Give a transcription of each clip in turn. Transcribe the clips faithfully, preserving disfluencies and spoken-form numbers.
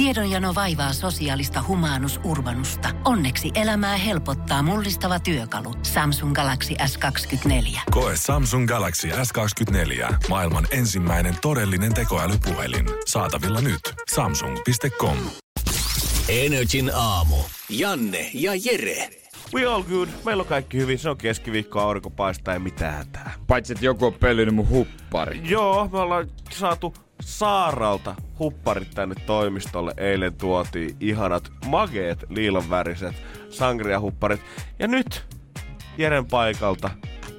Tiedonjano vaivaa sosiaalista humanus urbanusta. Onneksi elämää helpottaa mullistava työkalu. Samsung Galaxy S kaksikymmentäneljä. Koe Samsung Galaxy S kaksikymmentäneljä. Maailman ensimmäinen todellinen tekoälypuhelin. Saatavilla nyt. Samsung piste com. N R J:n aamu. Janne ja Jere. We all good. Meillä on kaikki hyvin. Se on keskiviikko, aurinko paistaa, ei mitään hätää. Paitsi, että joku on pöllynyt mun huppari. Joo, me ollaan saatu Saaralta hupparit tänne toimistolle. Eilen tuotiin ihanat, mageet, liilanväriset sangria-hupparit. Ja nyt Jeren paikalta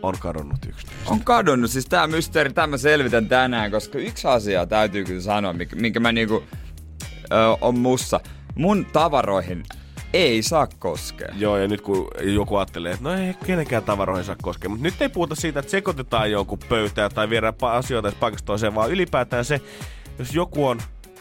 on kadonnut yksi. On kadonnut. Siis tää mysteeri, tämä selvitän tänään, koska yksi asia täytyy kyllä sanoa, minkä mä niinku... Ö, on mussa. Mun tavaroihin... ei saa koskea. Joo, ja nyt kun joku ajattelee, että no ei kenenkään tavaroihin saa koskea, mutta nyt ei puhuta siitä, että sekoitetaan joku pöytää tai viedään asioita paikasta toiseen, vaan ylipäätään se, jos joku on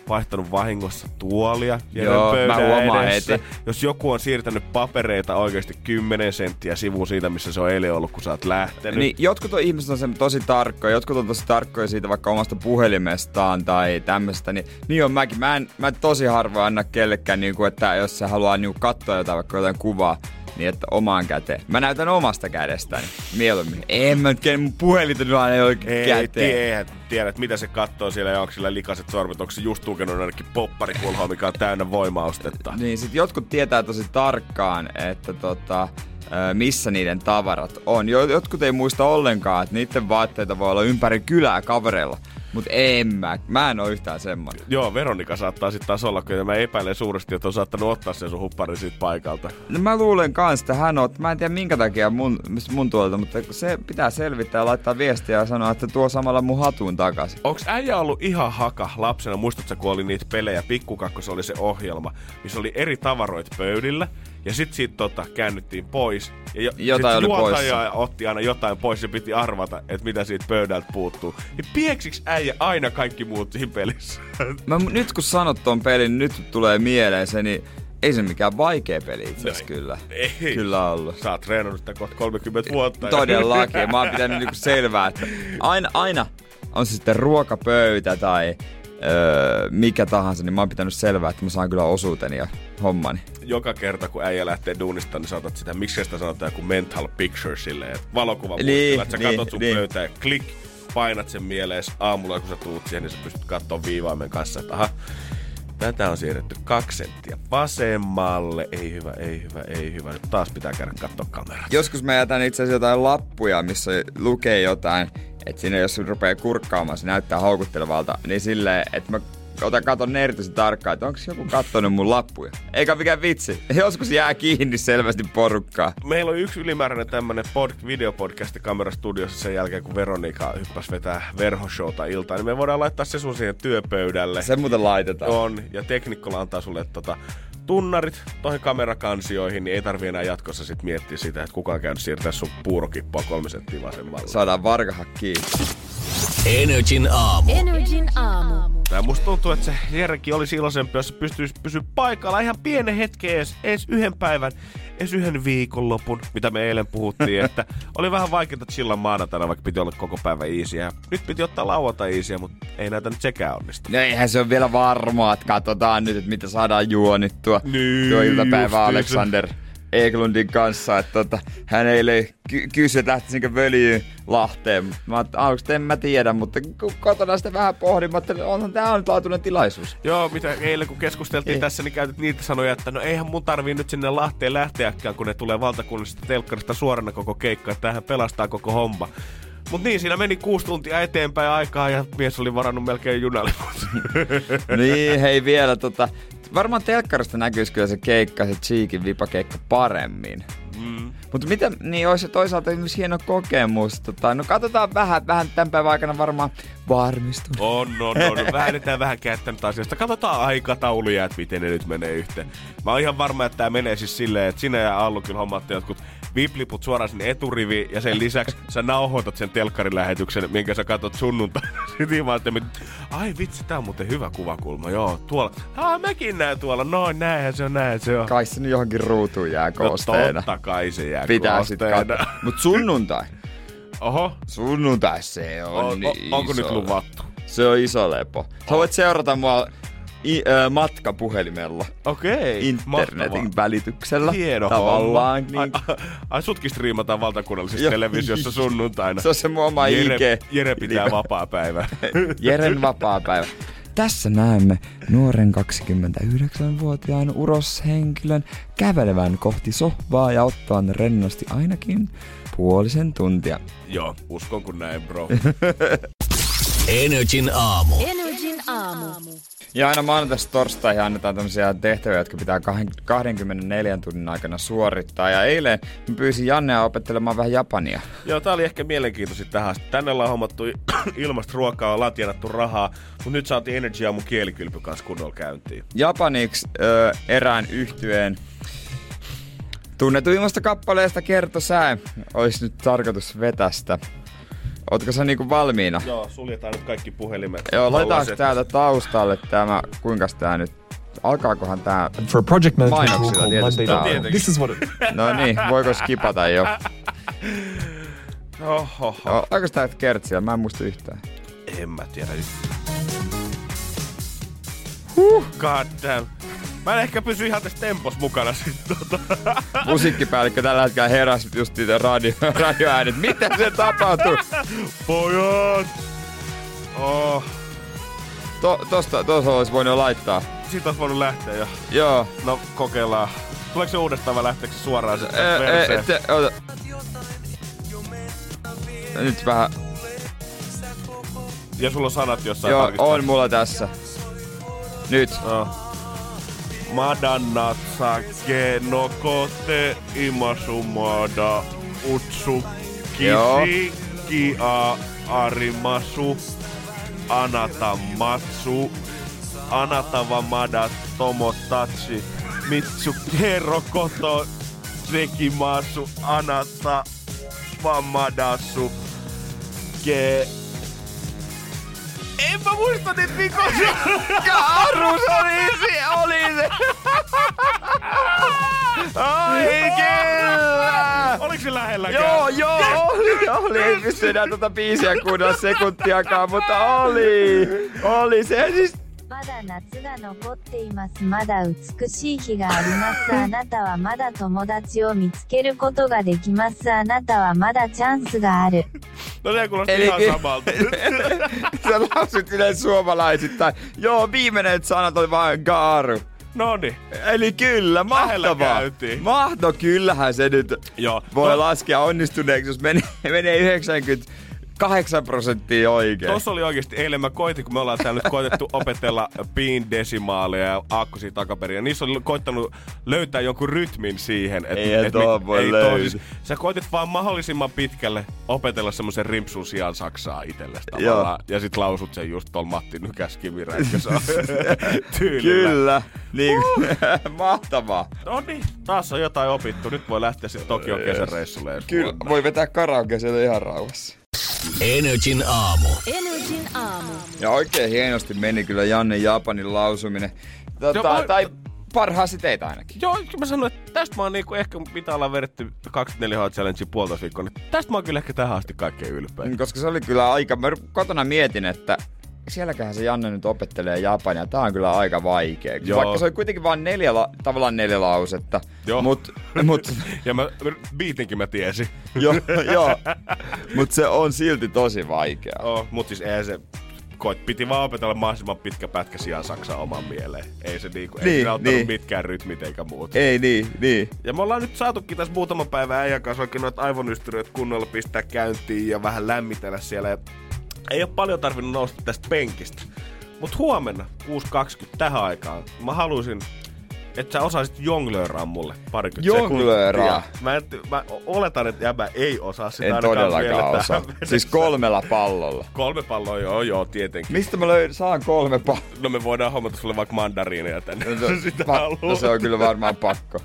vaihtanut vahingossa tuolia ja pöydän edessä, jos joku on siirtänyt papereita oikeasti kymmenen senttiä sivuun siitä, missä se on eilen ollut, kun sä oot lähtenyt. Niin, jotkut on ihmiset on sen tosi tarkkoja, jotkut on tosi tarkkoja siitä vaikka omasta puhelimestaan tai tämmöistä, niin, niin on mäkin. Mä, en, mä tosi harvoin anna kellekään, niin kuin, että jos se haluaa niin kuin katsoa jotain, vaikka jotain kuvaa, niin että omaan käteen. Mä näytän omasta kädestäni mieluummin. En mä nyt kenen mun puhelinta nyt aina oikein ei, käteen. Eihän tiedä, mitä se kattoo siellä ja onko sillä likaset sormet. Onko se just tukenut ainakin popparikulhoa, mikä on täynnä voimaustetta. Niin, sit jotkut tietää tosi tarkkaan, että tota, missä niiden tavarat on. Jotkut ei muista ollenkaan, että niiden vaatteita voi olla ympäri kylää kavereilla. Mut en mä. Mä en oo yhtään semmoinen. Joo, Veronika saattaa sit taas olla, kun mä epäilen suuresti, että on saattanut ottaa sen sun hupparin siitä paikalta. No mä luulen kans, että hän on. Mä en tiedä minkä takia mun, mun tuolta, mutta se pitää selvittää ja laittaa viestiä ja sanoa, että tuo samalla mun hatun takaisin. Onks äijä ollut ihan haka lapsena? Muistatko, kun oli niitä pelejä? Pikkukakko, se oli se ohjelma, missä oli eri tavaroit pöydillä. Ja sit siitä tota, käännyttiin pois. Ja jo, jotain sit juontaja otti aina jotain pois ja piti arvata, että mitä siitä pöydältä puuttuu. Ja pieksiks äijä aina kaikki muut siinä pelissä? Mä, nyt kun sanot ton pelin, nyt tulee mieleen se, niin ei se mikään vaikea peli itseasiassa kyllä. Ei. Kyllä ollut. Sä oot treenannut sitä kohta kolmekymmentä vuotta. Todellakin. Mä oon pitänyt niinku selvää, että aina, aina on se sitten ruokapöytä tai... Öö, mikä tahansa, niin mä oon pitänyt selvää, että mä saan kyllä osuuteni ja hommani. Joka kerta, kun äijä lähtee duunista, niin saatat sitä, miksi sitä sanotaan joku mental picture silleen, että valokuva niin, että sä niin, katot sun niin. Pöytään ja klik, painat sen mieleesi aamulla, kun sä tuut siihen, niin sä pystyt katsoa viivaimen kanssa, että aha, tätä on siirretty kaksi senttiä vasemmalle, ei hyvä, ei hyvä, ei hyvä, nyt taas pitää käydä katsoa kamerat. Joskus mä jätän itse asiassa jotain lappuja, missä lukee jotain. Että siinä jos rupeaa kurkkaamaan, se näyttää houkuttelevalta, niin silleen, että mä otan katon erityisen tarkkaan, että onko joku katsonut mun lappuja. Eikä mikään vitsi. Joskus jää kiinni selvästi porukkaa. Meillä on yksi ylimääräinen tämmönen pod- videopodcasti kamerastudiossa sen jälkeen, kun Veronika hyppäs vetää verhoshowta iltaan. Niin me voidaan laittaa se sun siihen työpöydälle. Se muuten laitetaan. On, ja teknikkola antaa sulle tota... tunnarit toihin kamerakansioihin, niin ei tarvii enää jatkossa sit miettiä sitä, että kukaan käynyt siirtää sun puurokippoa kolme senttiä vasemmalle. Saadaan varkaha kiinni. N R J:n aamu. N R J:n aamu. Tää musta tuntuu, että se Jerekin olisi iloisempi, jos se pystyisi pysyä paikalla ihan pienen hetken edes, edes yhden päivän, edes yhden viikonlopun, mitä me eilen puhuttiin, että oli vähän vaikeeta chillan maanantaina, vaikka piti olla koko päivä iisiä. Nyt piti ottaa lauantai iisiä, mutta ei näytä nyt sekään onnistu. No eihän se ole vielä varmaa, että katsotaan nyt, että mitä saadaan juonittua niin, tuo iltapäivä Alexander Eklundin kanssa, että tota, hän ei ky- kysy, että lähtisinkö völjyyn Lahteen. Mä aluksi en mä tiedä, mutta kun kotona sitä vähän pohdin, mä ajattelin, onhan tää on laatuinen tilaisuus. Joo, mitä eilen kun keskusteltiin ei. Tässä, niin käytit niitä sanoja, että no eihän mun tarvii nyt sinne Lahteen lähteäkään, kun ne tulee valtakunnallisesta telkkarista suorana koko keikka, että tämähän pelastaa koko homma. Mut niin, siinä meni kuusi tuntia eteenpäin aikaa ja mies oli varannut melkein junaliput. Niin, hei vielä tota... Varmaan telkkarista näkyisi kyllä se keikka, se Cheekin Vipa-keikka paremmin. Mm. Mutta mitä, niin olisi toisaalta myös hieno kokemus. Tota, no katsotaan vähän, vähän tämän päivän aikana varmaan varmistun. On, on, on. Vähennetään vähän käyttänyt asiasta. Katsotaan aikatauluja, että miten ne nyt menee yhteen. Mä oon ihan varma, että tää menee siis silleen, että sinä ja Allu kyllä hommaatte jotkut vipliput suoraan sinne eturiviin, ja sen lisäksi sä nauhoitat sen telkkarilähetyksen, minkä sä katot sunnuntaina. Sitten mä ajattelin, ai vitsi, tää on muuten hyvä kuvakulma, joo, tuolla. Aa, mäkin näen tuolla, noin, näinhän se on, näinhän se on. Kai se nyt johonkin ruutuun jää koosteena. No totta kai se jää pitää koosteena. Pitää sit katsoa. Mut sunnuntai. Oho. Sunnuntai se on o, niin o, onko iso. Onko nyt luvattu? Se on iso lepo. Sä voit seurata mua I, ö, matkapuhelimella. Okei. Internetin mahtavaa. Välityksellä. Hieno tavallaan. Niin. Ai, ai sutkin striimataan valtakunnallisessa televisiossa sunnuntaina. Se on se mun oma Jere, I G. Jere pitää vapaapäivää. Jeren vapaapäivä. Tässä näemme nuoren kaksikymmentäyhdeksänvuotiaan uroshenkilön kävelevän kohti sohvaa ja ottavan rennosti ainakin puolisen tuntia. Joo, uskon kun näin, bro. N R J:n aamu. N R J:n aamu. Ja aina maanantaista torstaihin annetaan tämmöisiä tehtäviä, jotka pitää kaksikymmentäneljän tunnin aikana suorittaa. Ja eilen mä pyysin Jannea opettelemaan vähän japania. Joo, tää oli ehkä mielenkiintoisin tähän. Tänne ollaan hommattu ilmasta ruokaa, ollaan tienattu rahaa, mutta nyt saatiin N R J aamun kielikylpy kanssa kunnolla käyntiin. Japaniksi ö, erään yhtyeen tunnetuimmasta kappaleesta Kertosää olisi nyt tarkoitus vetästä. Ootko sä niinku valmiina? Joo, suljetaan nyt kaikki puhelimet. Joo, laitetaanko täältä taustalle tämä, kuinkas tää nyt, alkaakohan tää for project mainoksilla tietysti tää on. This is what it... No niin, voiko skipata jo? Ohoho. Joo, oliko tää kertsiä? Mä en muista yhtään. En mä tiedä yhtään. Huh, god damn. Mä en ehkä pysy ihan tässä tempos mukana sit tota. Musiikkipäällikkö tällä hetkellä heräsi just niitä radio, radioäänet. Miten se tapahtui? Pojat! Oh. To, tosta, tosta olisi voinut laittaa. Siitä olisi voinut lähteä jo. Joo. No kokeillaan. Tuleeko se uudestaan vai lähteekö se suoraan sitten verseen? Nyt vähän. Ja sulla on sanat jossain tarkistaa. Joo, on mulla tässä. Nyt. Oh. Madanatsake no kote imasumada utsu kisi kia arimasu anatamatsu anatavamada tomotachi mitsu kero koto sekimasu anatavamadasu ke. En mä muista niitä vikoja! Karus oli se! Oli se! Ai kyllä! Oliko se lähelläkään? Joo, joo! Oli, oli! En pysty enää tuota biisiä kuunnella sekuntiakaan, mutta oli! Oli se! Siis... Mada natsu ga nokotte imasu, mada utsukushii hi ga arimasu, anata wa mada tomodachi o mitsukeru koto ga dekimasu, anata wa mada chansu ga aru. No se kuulosti eli, ihan samalta. Sä lausit yleensä suomalaisittain. Joo, viimeiset sanat oli vaan gaaru. Noniin. Eli kyllä, mahtavaa. Mahto, kyllähän se nyt joo. Voi no. Laskea onnistuneeksi, jos menee, menee yhdeksänkymmentäkahdeksan prosenttia oikein. Tuossa oli oikeasti eilen mä koitin, kun me ollaan täällä nyt koitettu opetella piin desimaaleja ja aakkosia takaperin. Ja niissä oli koittanut löytää jonkun rytmin siihen. Et, ei et tuo mit, voi ei löydy. Siis, sä koitit vaan mahdollisimman pitkälle opetella semmoisen rimpsun sijaan saksaa itsellesi tavallaan. Joo. Ja sit lausut sen just tuolla Matti Nykäs-Kiviräikkössä tyylillä. Kyllä. Niin, uh. Mahtavaa. No niin, taas on jotain opittu. Nyt voi lähteä sit Tokion kesäreissulle. Kyllä, voi vetää karaoke siellä ihan rauhassa. N R J:n aamu. N R J:n aamu. Ja oikein hienosti meni kyllä Janne Japanin lausuminen. Tota, no, tai parhaasti teitä ainakin. Joo, mä sanoin, että tästä mä oon niinku ehkä pitää olla vedetty kaksikymmentäneljä H-challengea puolitoista viikkoa. Niin tästä mä oon kyllä ehkä tähän asti kaikkein ylpeä. Koska se oli kyllä aika... Mä kotona mietin, että sielläköhän se Janne nyt opettelee japania. Tää on kyllä aika vaikea. Joo. Vaikka se oli kuitenkin vaan neljä, la- tavallaan neljä lausetta. Joo. Mut, mut... ja mä, biitinkin mä tiesin. Joo, jo. Mut se on silti tosi vaikea. Oh, mut siis eihän se... Koit, piti vaan opetella mahdollisimman pitkä pätkä sijaan saksaa oman mieleen. Ei se niinku, niin, ei siinä ottanut niin. Mitkään rytmit eikä muuta. Ei niin, niin. Ja me ollaan nyt saatukin tässä muutaman päivän äijän kanssa oikein noita aivonystyröt kunnolla pistää käyntiin ja vähän lämmitellä siellä. Ja ei ole paljon tarvinnut nousta tästä penkistä, mut huomenna kuusi kaksikymmentä tähän aikaan mä haluaisin, että sä osaisit jonglööraa mulle parikymmentä sekuntia. Jonglööraa? Mä, mä oletan, että jäbä ei osaa sitä. En todellakaan osaa. Siis kolmella pallolla. Kolme palloa, joo joo, tietenkin. Mistä mä löydän? Saan kolme palloa. No me voidaan hommata sulle vaikka mandariineja tänne. No, sitä pa- no se on kyllä varmaan pakko.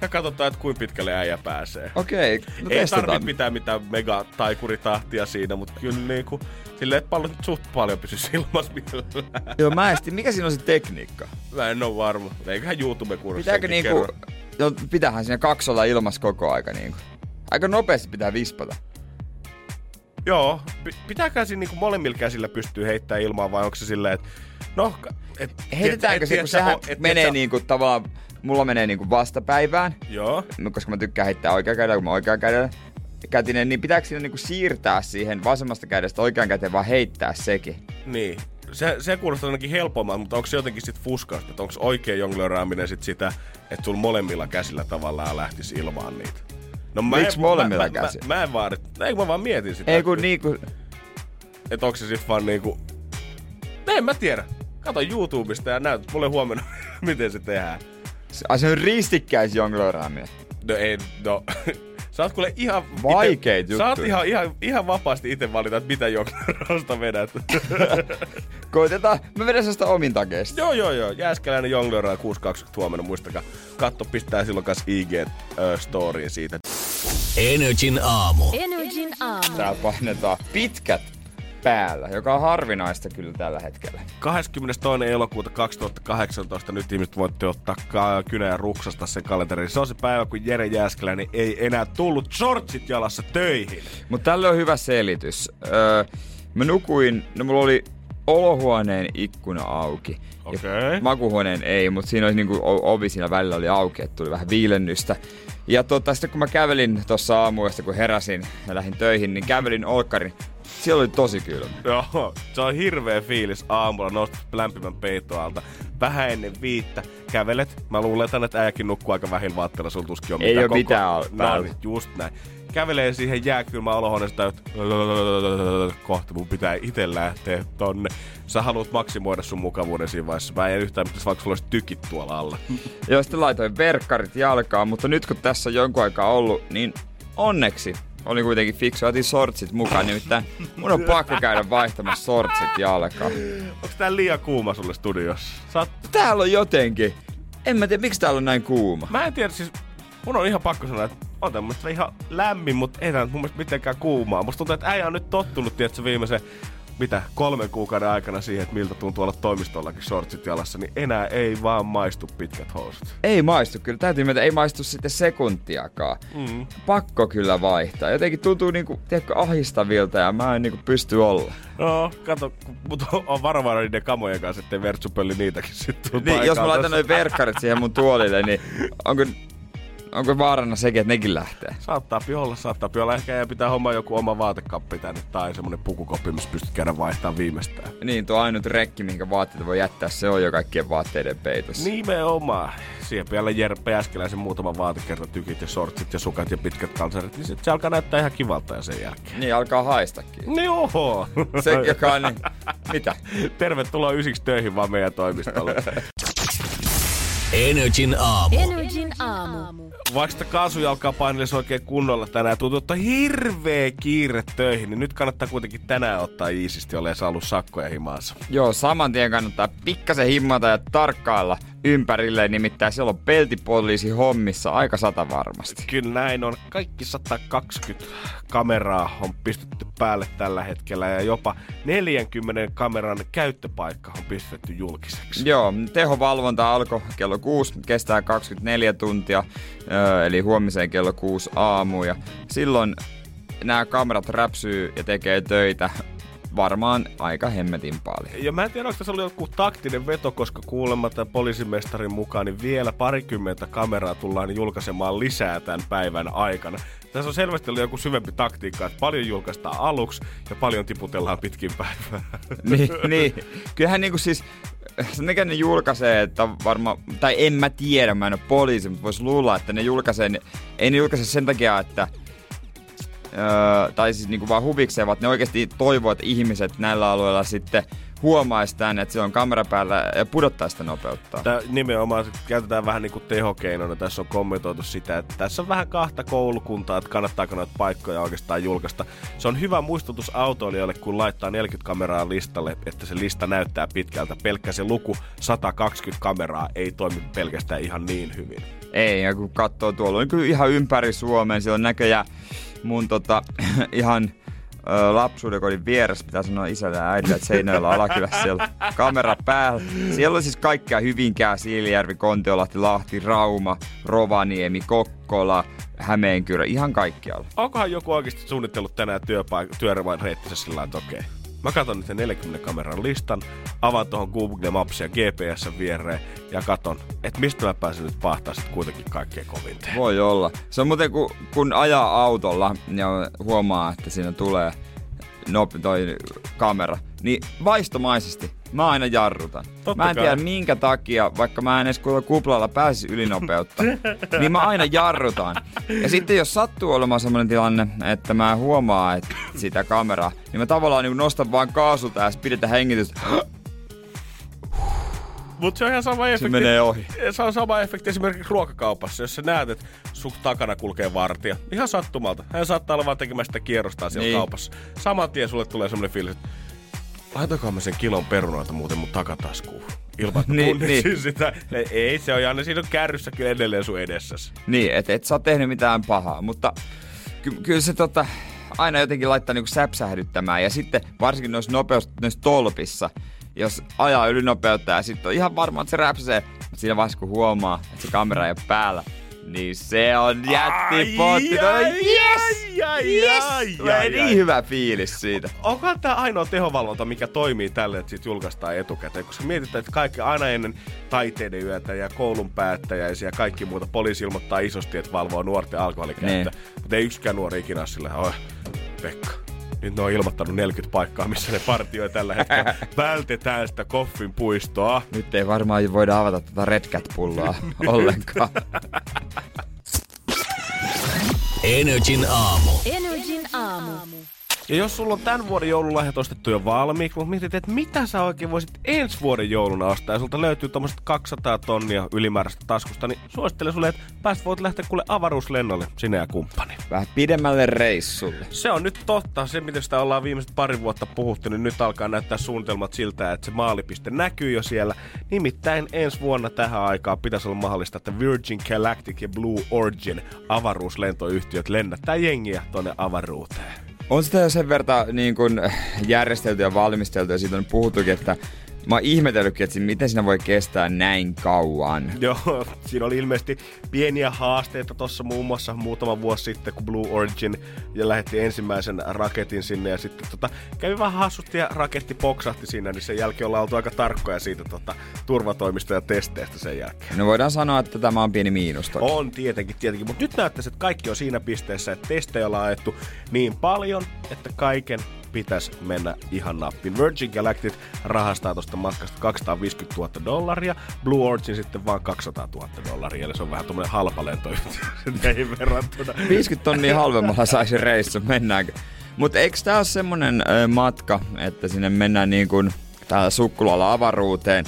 Ja katsotaan, että kuinka pitkälle äijä pääsee. Okei, okay, no ei testataan. Ei tarvitse mitään, mitään megataikuritahtia siinä, mutta kyllä niinku... Silleen, että pallot nyt suht paljon pysyisi ilmassa mielellään. Joo, mä estin. Mikä siinä on se tekniikka? Mä en oo varma. Eiköhän YouTube-kurssi senkin niinku, kerran. Jo, pitäähän siinä kaksi olla ilmassa koko aika niinku. Aika nopeasti pitää vispata. Joo, pitääkö siinä niinku molemmilla käsillä pystyy heittämään ilmaa vai onko se silleen, että no... Et, heitetäänkö et, se, kun sehän et, menee et, niinku tavallaan, mulla menee niinku vastapäivään, joo. Koska mä tykkään heittää oikea kädellä, kun mä oikea kädellä kätinen, niin pitääkö siinä niinku siirtää siihen vasemmasta kädestä oikean käteen vaan heittää sekin? Niin. Se, se kuulostaa ainakin helpommalta, mutta onko se jotenkin sit fuskausta, että onko oikea jonglööraaminen sit sitä, että sulla molemmilla käsillä tavallaan lähtisi ilmaan niitä? No mä Miksi en, molemmilla mä, käsillä? Mä, mä en vaan, ei mä vaan mietin sitä. Ei kun et, niinku... Että onko se sit vaan niinku... En mä tiedä. Kato YouTubesta ja näytät mulle huomenna, miten se tehdään. Se, se on ristikkäisjonglööraaminen. No ei, no... Saat kuule ihan vaikeit juttuja. Saat ihan, ihan, ihan vapaasti itse valita, että mitä jonglöörausta vedät. Koitetaan. Mä vedän sellaista omin takeista. Joo, joo, joo. Jääskeläinen jonglööraa kuusi kaksikymmentä huomenna, muistakaa. Katso, pistää silloin kanssa I G-storyin uh, siitä. N R J:n aamu. N R J:n aamu. Tää painetaan pitkät päällä, joka on harvinaista kyllä tällä hetkellä. kahdeskymmenestoinen elokuuta kaksituhattakahdeksantoista nyt ihmiset voitte ottaa kynä ja ruksasta sen kalenteriin. Se on se päivä, kun Jere Jääskeläinen ei enää tullut shortsit jalassa töihin. Mutta tälle on hyvä selitys. Öö, mä nukuin, no mulla oli olohuoneen ikkuna auki. Okay. Ja makuhuoneen ei, mutta siinä oli niinku ovi siinä välillä oli auki, että tuli vähän viilennystä. Ja tota, sitten kun mä kävelin tuossa aamuyöstä, kun heräsin ja lähdin töihin, niin kävelin olkkarin. Siellä oli tosi kylmä. Joo, se on hirveä fiilis aamulla, nostat lämpimän peitoalta. Vähän ennen viittä kävelet. Mä luulen, että äijäkin nukkuu aika vähin vaatteilla, sulla tuskin on ei mitään. Ei oo mitään päällä. Näin, just näin. Kävelee siihen jääkylmään olohuoneesta, että kohta mun pitää ite lähteä tonne. Sä haluat maksimoida sun mukavuuden siinä vaiheessa. Mä en yhtään pitäisi, vaikka sulla olisi tykit tuolla alla. Joo, sitten laitoin verkkarit jalkaan, mutta nyt kun tässä on jonkun aikaa ollut, niin onneksi. Oli kuitenkin fiksu, otin sortsit mukaan, nimittäin mun on pakko käydä vaihtamassa sortsit jalkaan. Onks tää liian kuuma sulle studiossa? Saat... Täällä on jotenkin. En mä tiedä, miksi täällä on näin kuuma. Mä en tiedä, siis mun on ihan pakko sanoa, että on tämmöstä ihan lämmin, mutta ei tää mun mielestä mitenkään kuumaa. Musta tuntuu, että äijä on nyt tottunut, tiedätkö, viimeisen mitä, kolmen kuukauden aikana siihen, että miltä tuntuu olla toimistollakin shortsit jalassa, niin enää ei vaan maistu pitkät housut. Ei maistu kyllä. Täytyy mennä, ei maistu sitten sekuntiakaan. Mm. Pakko kyllä vaihtaa. Jotenkin tuntuu niinku, tiedätkö, ahdistavilta ja mä en niinku pysty olla. No, kato, mutta on varmaan niiden kamojen kanssa, ettei vertsupölli niitäkin sitten tuu niin, jos mä laitan noin verkkarit siihen mun tuolille, niin onko... Onko vaarana sekin, että nekin lähtee? Saattaapi olla, saattaapi olla. Ehkä pitää hommaa joku oma vaatekappi tänne tai semmonen pukukoppi, missä pystyt käydä vaihtamaan viimeistään. Niin, tuo ainut rekki, mihinkä vaatteita voi jättää, se on jo kaikkien vaatteiden peitossa. Nimenomaan. Siihen päälle Jerppe Äskeläisen muutaman vaatekerta, tykit ja sortsit ja sukat ja pitkät kalsarit, niin se alkaa näyttää ihan kivalta ja sen jälkeen. Niin, alkaa haistakin. Niin, oho. Se, joka on niin... Mitä? Tervetuloa ysiksi töihin vaan meidän toimistolle. N R J:n aamu. N R J:n aamu. Vaikka sitä kaasuja alkaa painellis oikein kunnolla tänään, tuntuu ottaa hirveä kiire töihin, niin nyt kannattaa kuitenkin tänään ottaa iisisti, jolle ei saa ollut sakkoja himaansa. Joo, saman tien kannattaa pikkasen himmata ja tarkkailla ympärille, nimittäin siellä on peltipoliisi hommissa aika sata varmasti. Kyllä näin on. Kaikki sata kaksikymmentä kameraa on pistetty päälle tällä hetkellä ja jopa neljäkymmentä kameran käyttöpaikka on pistetty julkiseksi. Joo, tehovalvonta alkoi kello kuusi, kestää kaksikymmentäneljä tuntia, eli huomiseen kello kuusi aamuun ja silloin nämä kamerat räpsyy ja tekee töitä. Varmaan aika hemmetin paljon. Ja mä en tiedä, onko tässä ollut joku taktinen veto, koska kuulemma tämän poliisimestarin mukaan niin vielä parikymmentä kameraa tullaan julkaisemaan lisää tämän päivän aikana. Tässä on selvästi ollut joku syvempi taktiikka, että paljon julkaistaan aluksi ja paljon tiputellaan pitkin päivää. Niin, niin. Kyllähän niinku siis... Mikä ne julkaisee, että varmaan, tai en mä tiedä, mä en ole poliisi, mutta vois luulla, että ne julkaisee, ne, ei ne julkaise sen takia, että Öö, tai siis niinku vaan huvikseen, vaan ne oikeasti toivoo, että ihmiset näillä alueilla sitten huomaisi tämän, että siellä on kamera päällä ja pudottaa sitä nopeutta. Tää nimenomaan käytetään vähän niinku tehokeinona. Tässä on kommentoitu sitä, että tässä on vähän kahta koulukuntaa, että kannattaako noita paikkoja oikeastaan julkaista. Se on hyvä muistutus autoilijoille, kun laittaa neljäkymmentä kameraa listalle, että se lista näyttää pitkältä. Pelkkä se luku sata kaksikymmentä kameraa ei toimi pelkästään ihan niin hyvin. Ei, ja kun katsoo tuolla, on kyllä ihan ympäri Suomeen, siellä on näköjään mun tota, ihan ö, lapsuudenkodin vieressä, pitää sanoa isälle ja äidille, että Seinäjoella Alakylässä siellä kamera päällä. Siellä on siis kaikkea: Hyvinkää, Siilijärvi, Kontiolahti, Lahti, Rauma, Rovaniemi, Kokko. Kokkola, Hämeenkyrö, ihan kaikkialla. Onkohan joku oikeasti suunnitellut tänään työpaik- työrevain reittinsä sillä tavalla, että okei. Mä katson niiden neljänkymmenen kameran listan, avaan tuohon Google Maps ja G P S:n viereen ja katson, että mistä mä pääsen nyt pahtaa sitten kuitenkin kaikkein kovinteen. Voi olla. Se on muuten, kun, kun ajaa autolla ja huomaa, että siinä tulee nope, toi kamera, niin vaistomaisesti mä aina jarrutan. Totta mä en kai. tiedä minkä takia, vaikka mä en edes kuulla kuplalla pääsisi ylinopeutta, niin mä aina jarrutan. Ja sitten jos sattuu olemaan semmoinen tilanne, että mä huomaan että sitä kameraa, niin mä tavallaan niin nostan vaan kaasulta ja pidetään hengitystä. Mut se on ihan sama efekti. Se menee ohi. Se on sama efekti esimerkiksi ruokakaupassa, jos sä näet, että sun takana kulkee vartija. Ihan sattumalta. Hän saattaa olla vaan tekemään sitä kierrostaa siellä niin. kaupassa. Saman tien sulle tulee semmoinen fiilis, että laitakaa mä sen kilon perunoita muuten mun takataskuun. Ilman, että niin, niin. sitä. Ei, se on Janne, siinä on kärryssä kyllä edelleen sun edessäsi. Niin, et, et sä oot tehnyt mitään pahaa, mutta ky- kyllä se tota, aina jotenkin laittaa niinku säpsähdyttämään. Ja sitten varsinkin noissa nopeus, noissa tolpissa, jos ajaa ylinopeutta ja sitten on ihan varma, että se räpsee. Siinä vaiheessa kun huomaa, että se kamera ei ole päällä, niin se on jättipotti. Yes! Yes! Tulee niin hyvä fiilis siitä. Onkohan tämä ainoa tehovalvonta, mikä toimii tälle, että sit julkaistaan etukäteen? Koska mietitään, että kaikki aina ennen taiteiden yötä ja koulun päättäjäisiä ja kaikki muuta. Poliisi ilmoittaa isosti, että valvoo nuorten alkoholikäyttöä. Mutta ei yksikään nuori ikinä ole silleen, oi Pekka. Nyt ne on ilmoittanut neljäkymmentä paikkaa, missä ne partioi tällä hetkellä. Vältetään sitä koffin puistoa. Nyt ei varmaan voida avata tätä Red Cat-pulloa ollenkaan. N R J:n aamu. N R J:n aamu. Ja jos sulla on tämän vuoden joululahjat ostettu jo valmiiksi, mutta mietit, että mitä sä oikein voisit ensi vuoden jouluna ostaa, ja sulta löytyy tommoset kaksisataa tonnia ylimääräistä taskusta, niin suosittelen sulle, että päästä voit lähteä kuule avaruuslennolle, sinä ja kumppani. Vähän pidemmälle reissulle. Se on nyt totta. Se, miten sitä ollaan viimeiset pari vuotta puhuttu, niin nyt alkaa näyttää suunnitelmat siltä, että se maalipiste näkyy jo siellä. Nimittäin ensi vuonna tähän aikaan pitäisi olla mahdollista, että Virgin Galactic ja Blue Origin avaruuslentoyhtiöt lennättää jengiä tonne avaruuteen. On sitä jo sen verran niin kun järjestelty ja valmisteltu ja siitä on puhuttukin, että mä oon ihmetellytkin, että miten siinä voi kestää näin kauan. Joo, siinä oli ilmeisesti pieniä haasteita tuossa muun muassa muutama vuosi sitten, kun Blue Origin ja lähetti ensimmäisen raketin sinne ja sitten tota, kävi vähän hassusti ja raketti poksahti siinä, niin sen jälkeen ollaan oltu aika tarkkoja siitä tota, turvatoimista ja testeistä sen jälkeen. No voidaan sanoa, että tämä on pieni miinus toki. On tietenkin, tietenkin, mutta nyt näyttäisi, että kaikki on siinä pisteessä, että testejä ollaan ajettu niin paljon, että kaiken pitäisi mennä ihan nappiin. Virgin Galactic rahastaa tuosta matkasta kaksisataaviisikymmentätuhatta dollaria, Blue Origin sitten vaan kaksisataatuhatta dollaria, eli se on vähän tuommoinen halpa lentoyhtiö näihin verrattuna. viisikymmentä tonnia halvemmalla saisi reissu, mennäänkö? Mutta eikö tää ole semmonen ö, matka, että sinne mennään niin kuin täällä sukkulalla avaruuteen,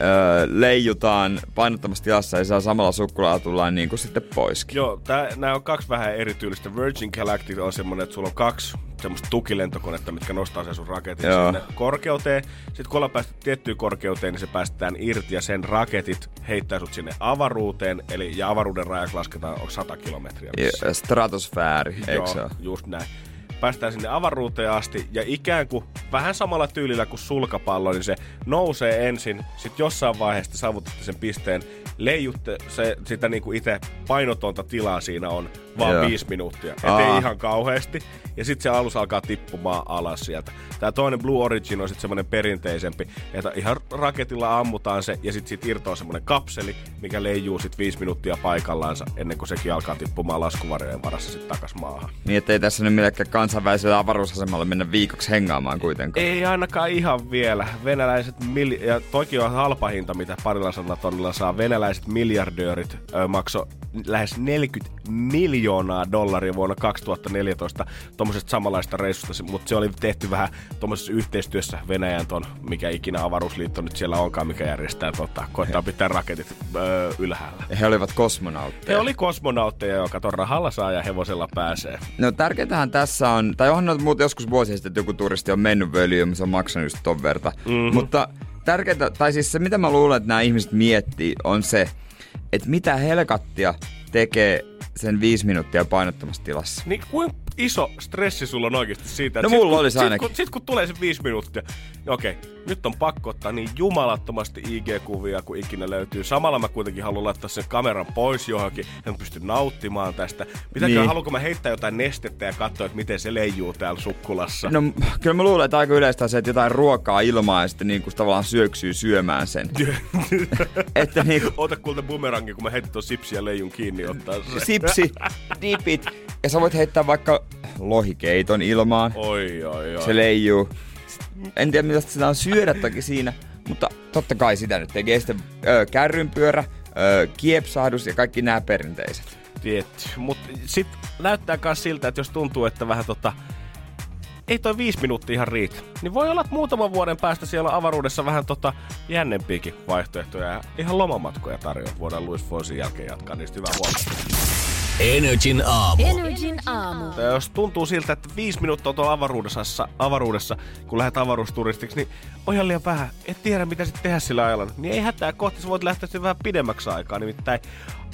Öö, leijutaan painottamassa tilassa ja saa samalla sukkulalla tullaan niin kuin sitten poiskin. Joo, tää, nää on kaksi vähän erityylistä. Virgin Galactic on semmonen, että sulla on kaksi semmoista tukilentokonetta, mitkä nostaa sen sun raketin Joo. sinne korkeuteen. Sitten kun ollaan päästy tiettyyn korkeuteen, niin se päästetään irti ja sen raketit heittää sut sinne avaruuteen. Eli, ja avaruuden rajaksi lasketaan on sata kilometriä. Missä. Stratosfääri, eikö se ole? Joo, just näin. Päästään sinne avaruuteen asti ja ikään kuin vähän samalla tyylillä kuin sulkapallo, niin se nousee ensin, sitten jossain vaiheessa saavutatte sen pisteen, leijutte se, sitä niin kuin itse painotonta tilaa siinä on vaan Joo. viisi minuuttia, ettei ihan kauheasti. Ja sitten se alus alkaa tippumaan alas sieltä. Tää toinen Blue Origin on sitten semmoinen perinteisempi, että ihan raketilla ammutaan se ja sitten siitä irtoaa semmoinen kapseli, mikä leijuu sitten viisi minuuttia paikallaansa ennen kuin sekin alkaa tippumaan laskuvarjojen varassa sitten takas maahan. Niin ettei tässä nyt millekään kansainvälisellä avaruusasemalle mennä viikoksi hengaamaan kuitenkaan. Ei ainakaan ihan vielä. Venäläiset, mil- ja toki on halpa hinta, mitä parilla sadalla tonnilla saa. Venäläiset miljardöörit ö, makso lähes neljäkymmentä miljoonaa dollaria vuonna kaksituhattaneljätoista tommosesta samanlaista reissusta, mutta se oli tehty vähän tommosessa yhteistyössä Venäjän ton, mikä ikinä avaruusliitto nyt siellä onkaan, mikä järjestää, tota, koittaa pitää raketit öö, ylhäällä. He olivat kosmonautteja. He oli kosmonautteja, joka ton rahalla saa ja hevosella pääsee. No tärkeintähän tässä on, tai onhan muuten joskus vuosia sitten, että joku turisti on mennyt völjyyn, missä on maksanut just ton verta. Mm-hmm. Mutta tärkeintä, tai siis se mitä mä luulen, että nämä ihmiset miettii, on se, että mitä helkattia tekee sen viisi minuuttia painottomassa tilassa. Niin kuin iso stressi sulla on oikeasti siitä. No mulla olisi ainakin. Sit, sit kun tulee se viisi minuuttia, niin okei, nyt on pakko ottaa niin jumalattomasti I G-kuvia, kun ikinä löytyy. Samalla mä kuitenkin haluan laittaa sen kameran pois johonkin, en pysty nauttimaan tästä. Pitääkö, niin. Haluanko mä heittää jotain nestettä ja katsoa, että miten se leijuu täällä sukkulassa? No kyllä mä luulen, että aika yleistä on se, että jotain ruokaa ilmaa ja sitten niin kuin tavallaan syöksyy syömään sen. Että niin kuin... Ota kulta bumerangin, kun mä heitin tuon sipsi ja leijun kiinni ottaa sen. Sipsi, dipit. Ja sä voit heittää vaikka lohikeiton ilmaan. Oi, oi, oi. Se leijuu. En tiedä, mitä sitä on syödä toki siinä, mutta totta kai sitä nyt tekee sitten ö, kärrynpyörä, ö, kiepsahdus ja kaikki nämä perinteiset. Tietty, mutta sitten näyttää myös siltä, että jos tuntuu, että vähän tota... ei toi viisi minuuttia ihan riitä. Niin voi olla, että muutaman vuoden päästä siellä on avaruudessa vähän tota jännempiäkin vaihtoehtoja ja ihan lomamatkoja tarjoaa. Voidaan Louis Fonsin jälkeen jatkaa niistä, hyvää huomenta. Energin aamu. Energin aamu. Ja jos tuntuu siltä, että viisi minuuttia on tuolla avaruudessa, avaruudessa, kun lähdet avaruusturistiksi, niin on ihan liian vähän. Et tiedä, mitä sitten tehdä sillä ajalla. Niin ei hätää, kohti sä voit lähteä vähän pidemmäksi aikaa. Nimittäin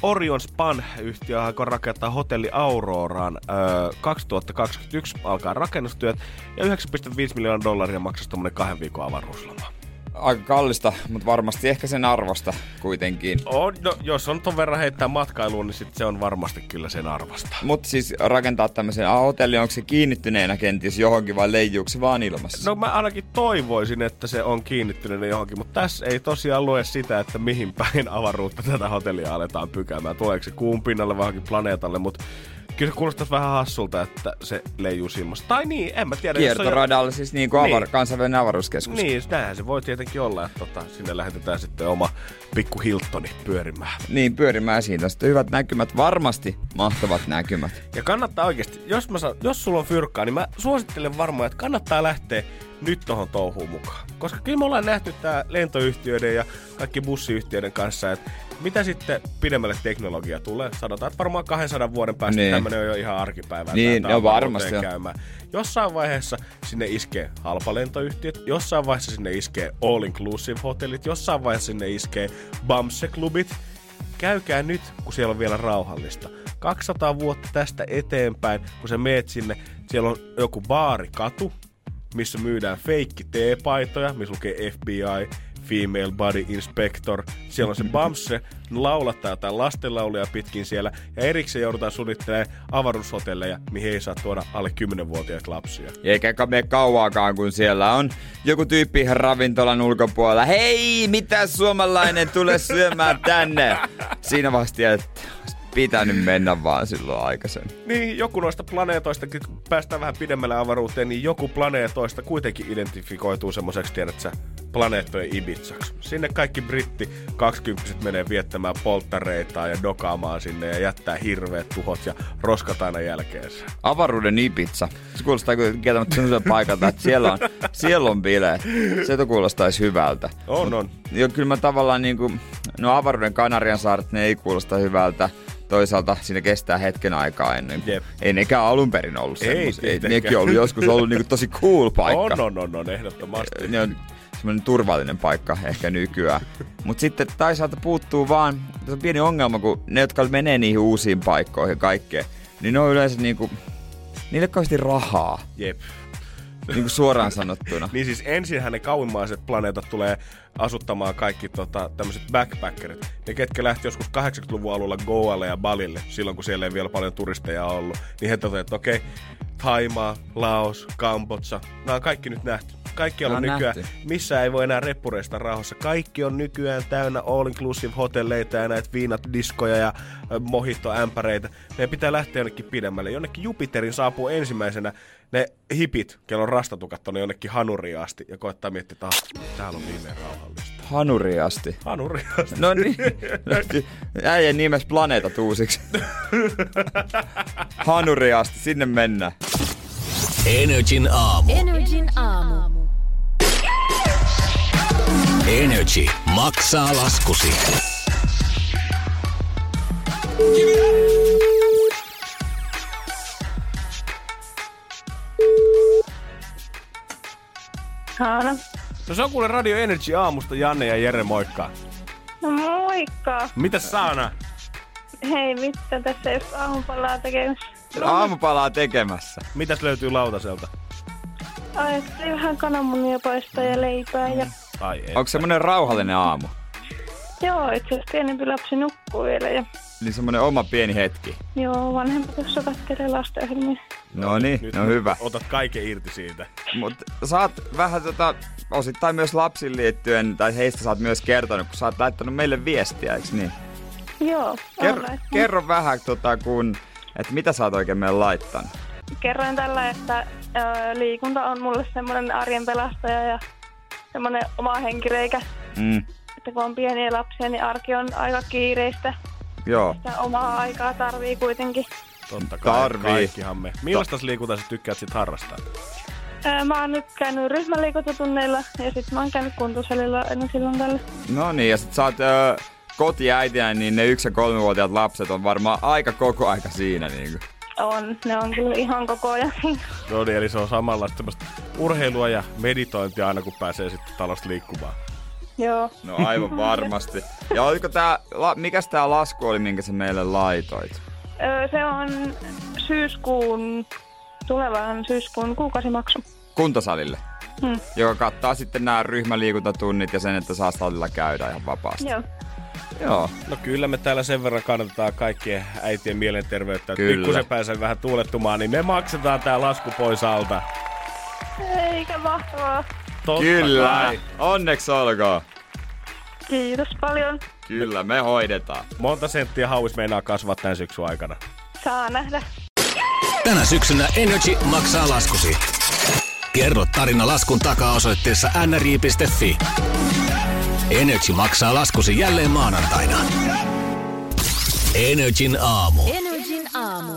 Orion Span -yhtiö aikoo rakentaa hotelli Auroraan öö, kaksituhattakaksikymmentäyksi alkaa rakennustyöt. Ja yhdeksän pilkku viisi miljoonaa dollaria maksaa tuommoinen kahden viikon avaruusloma. Aika kallista, mutta varmasti ehkä sen arvosta kuitenkin. On, no, jos on ton verran heittää matkailuun, niin sit se on varmasti kyllä sen arvosta. Mutta siis rakentaa tämmöisen hotelli, onko se kiinnittyneenä kenties johonkin vai leijuuksi vaan ilmassa? No mä ainakin toivoisin, että se on kiinnittyneenä johonkin, mutta tässä ei tosiaan lue sitä, että mihin päin avaruutta tätä hotellia aletaan pykäämään. Tuleeko se kuun pinnalle vai johonkin planeetalle, mutta... Kyllä se kuulostaisi vähän hassulta, että se leijuu silmassa. Tai niin, en mä tiedä. Kiertoradalle jo... siis niin kuin avar... niin. Kansainvälinen avaruuskeskus. Niin, näinhän se voi tietenkin olla, että tota, sinne lähetetään sitten oma pikku Hiltoni pyörimään. Niin, pyörimään siitä. Sitten hyvät näkymät, varmasti mahtavat näkymät. Ja kannattaa oikeasti, jos, mä san... jos sulla on fyrkkaa, niin mä suosittelen varmaan, että kannattaa lähteä nyt tohon touhuun mukaan. Koska kyllä me ollaan nähty tää lentoyhtiöiden ja kaikki bussiyhtiöiden kanssa, että mitä sitten pidemmälle teknologia tulee? Sanotaan, että varmaan kahdensadan vuoden päästä niin. Tämmöinen on jo ihan arkipäivää. Niin, no varmasti. Käymään. Jossain vaiheessa sinne iskee halpalentoyhtiöt, jossain vaiheessa sinne iskee all-inclusive-hotellit, jossain vaiheessa sinne iskee bamseklubit. Käykää nyt, kun siellä on vielä rauhallista. kaksisataa vuotta tästä eteenpäin, kun sä meet sinne, siellä on joku baarikatu, missä myydään feikki teepaitoja, missä lukee F B I, Female Body Inspector. Siellä on se Bamse, laulattaa jotain lastenlauluja pitkin siellä. Ja erikseen joudutaan suunnittelemaan avaruushotelleja, mihin ei saa tuoda alle kymmenvuotiaat lapsia. Eikä mene kauaakaan, kun siellä on joku tyyppi ravintolan ulkopuolella. Hei, mitä suomalainen, tule syömään tänne. Siinä vasti, että pitänyt mennä vaan silloin aikaisemmin. Niin, joku noista planeetoistakin, kun päästään vähän pidemmälle avaruuteen, niin joku planeetoista kuitenkin identifikoituu semmoiseksi, tiedätkö, planeettojen Ibizaks. Sinne kaikki britti kaksikymppiset menee viettämään polttareitaan ja dokaamaan sinne ja jättää hirveät tuhot ja roskat aina jälkeensä. Avaruuden Ibiza. Se kuulostaa kieltämättä semmoisen paikalta, että siellä on, siellä on bileet. Se kuulostaisi hyvältä. On, on. Jo, kyllä mä tavallaan niin kuin, no avaruuden Kanarian saaret, ne ei kuulosta hyvältä. Toisaalta siinä kestää hetken aikaa ennen. Jep. Ei nekään alun perin ollut semmoisia. Ei, nekin on joskus ollut niinku tosi cool paikka. On, on, on, on ehdottomasti. Ne on semmoinen turvallinen paikka ehkä nykyään. Mutta sitten toisaalta puuttuu vaan, se on pieni ongelma, kun ne, jotka menee niihin uusiin paikkoihin ja kaikkeen, niin ne on yleensä niinku, niille kauheasti rahaa. Jep. Niin kuin suoraan sanottuna. Niin siis ensinhän ne kauimmaiset planeetat tulee asuttamaan kaikki tota, tämmöiset backpackerit. Ne ketkä lähti joskus kahdeksankymmentäluvun alulla Goalle ja Balille, silloin kun siellä ei vielä paljon turisteja ollut, niin he toteavat, että okei, Thaimaa, Laos, Kambodža, nämä on kaikki nyt nähty. Kaikki on nykyään, missä ei voi enää reppureista rahoissa. Kaikki on nykyään täynnä all-inclusive hotelleita ja näitä viinat, diskoja ja mojito-ämpäreitä. Meidän pitää lähteä jonnekin pidemmälle. Jonnekin Jupiterin saapuu ensimmäisenä ne hipit, kello on rastatukat tuonne jonnekin hanuriin asti. Ja koettaa miettiä, että ah, täällä on viimein rauhallista. Hanuriin asti? Hanuriin asti. No niin. Äijän nimes planeetat uusiksi. Hanuriin asti, sinne mennään. Energin aamu. Energin aamu. Energy maksaa laskusi. Halo. No se on kuule Radio Energy aamusta. Janne ja Jere, moikka. No moikka. Mitäs Saana? Hei, mitä tässä ei ole aamupalaa tekemässä? Aamupalaa tekemässä. Mitäs löytyy lautaselta? Ai, vähän kananmunia paistaa ja leipää. Ja... Onko semmoinen rauhallinen aamu? Joo, itse asiassa pienempi lapsi nukkuu vielä. Ja... Niin semmoinen oma pieni hetki. Joo, vanhemmat tuossa kattelee lastenohjelmia. No niin, no hyvä. Otat kaiken irti siitä. Mut saat vähän tota, osittain myös lapsiin liittyen, tai heistä saat myös kertonut, kun sä oot laittanut meille viestiä, eiks niin? Joo, Ker- Kerro vähän, tota, kun, että mitä sä oot oikein meille laittanut? Kerroin tällä, että ö, liikunta on mulle semmoinen arjen pelastaja ja semmoinen oma henkireikä. Mm. Että kun on pieniä lapsia, niin arki on aika kiireistä. Joo. Sitä omaa aikaa tarvii kuitenkin. Totta kai, tarvii. Kaikkihan me. Millaista liikuntaa sä tykkäät sit harrastaa? Öö, mä oon nyt käynyt ryhmäliikuntatunneilla ja sit mä oon käynyt kuntosalilla ennen silloin tällä. No niin, ja sit sä oot öö, kotiäitinä, niin ne yksi- ja kolmivuotiaat lapset on varmaan aika koko aika siinä niinku. On, ne on kyllä ihan koko ajan. No niin, eli se on samanlaista tämmöstä urheilua ja meditointia aina kun pääsee sitten talosta liikkumaan. Joo. No aivan varmasti. Ja oliko tää, la, mikäs tää lasku oli, minkä sä meille laitoit? Öö, se on syyskuun, tulevan syyskuun kuukausimaksu. Kuntosalille? Hmm. Joka kattaa sitten nämä ryhmäliikuntatunnit ja sen, että saa salilla käydä ihan vapaasti. Joo. Joo. No kyllä me täällä sen verran kannatetaan kaikkien äitien mielenterveyttä. Pikkusen pääsee vähän tuulettumaan, niin me maksetaan tää lasku pois alta. Eikä mahtavaa. Totta kyllä. Kai. Onneksi olkoon. Kiitos paljon. Kyllä, me hoidetaan. Monta senttiä hauis meinaa kasvaa tän syksyn aikana. Saa nähdä. Tänä syksynä Energy maksaa laskusi. Kerro tarina laskun takaa osoitteessa n r j piste f i. Energy maksaa laskusi jälleen maanantaina. Energyn aamu. Energyn aamu.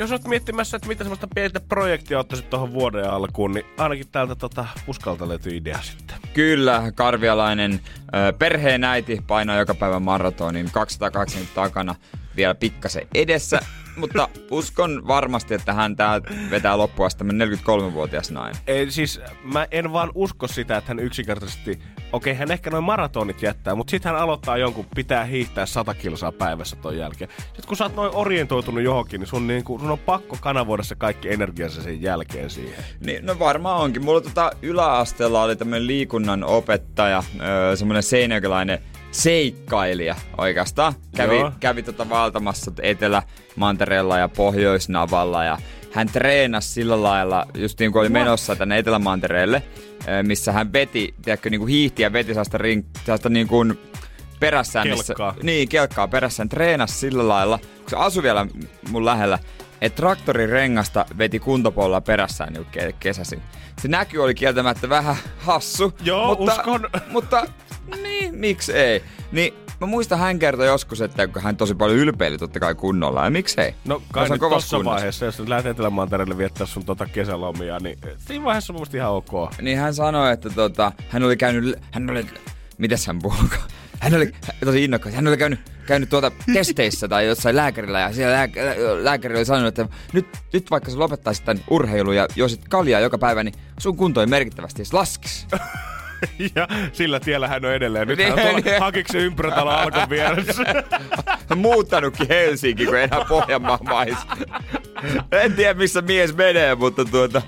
Jos olet miettimässä, että mitä semmoista pientä projektia ottaisit tuohon vuoden alkuun, niin ainakin täältä tota puskalta löytyy idea sitten. Kyllä, karvialainen ö, perheenäiti painaa joka päivä maratonin kaksisataakahdeksankymmentä takana, vielä pikkasen edessä, mutta uskon varmasti, että hän tää vetää loppuun asti neljäkymmentäkolmevuotias nainen. Ei, siis mä en vaan usko sitä, että hän yksinkertaisesti, okei hän ehkä noin maratonit jättää, mutta sit hän aloittaa jonkun, pitää hiihtää sata kilsaa päivässä ton jälkeen. Sit kun sä oot noin orientoitunut johonkin, niin sun, niin kun, sun on pakko kanavoida se kaikki energiansa sen jälkeen siihen. Niin, no varmaan onkin. Mulla tota yläasteella oli tämmönen liikunnan opettaja, öö, semmonen seinäjokilainen seikkailija oikeastaan. Kävi, kävi tota valtamassa Etelämantereella ja Pohjoisnavalla ja hän treenasi sillä lailla, just niin kuin oli menossa tänne Etelämantereelle, missä hän veti, tiedätkö, niin kuin hiihti ja veti sellaista, rin, sellaista niin kuin perässään. Kelkkaa. Missä, niin, kelkkaa perässään. Treenasi sillä lailla, kun se asui vielä mun lähellä, että traktorin rengasta veti kuntapolla perässään niin kuin kesäsin. Se näky oli kieltämättä vähän hassu. Joo, mutta, uskon. Mutta niin, miksi ei? Niin, mä muistan hän kertoi joskus, että hän tosi paljon ylpeili totta kai kunnolla. Ja miksei? No kai nyt tossa vaiheessa, jos nyt lähdet Etelämantereelle viettää sun tota kesälomia, niin siinä vaiheessa on mun mielestä ihan ok. Niin hän sanoi, että tota, hän oli käynyt, hän oli, mitäs hän puhukaan? Hän oli tosi innokkaasti. Hän oli käynyt, käynyt tuota testeissä tai jossain lääkärillä ja siellä lää, lääkäri oli sanonut, että nyt, nyt vaikka sä lopettaisit tämän urheilun ja joisit kaljaa joka päivä, niin sun kunto ei merkittävästi edes laskisi. Ja sillä tiellä hän on edelleen. Nyt hän on tuolla Hakiksen ympyrätalon Alkon vieressä. Hän muuttanutkin Helsinki, kun enää Pohjanmaan maissa. En tiedä, missä mies menee, mutta tuota...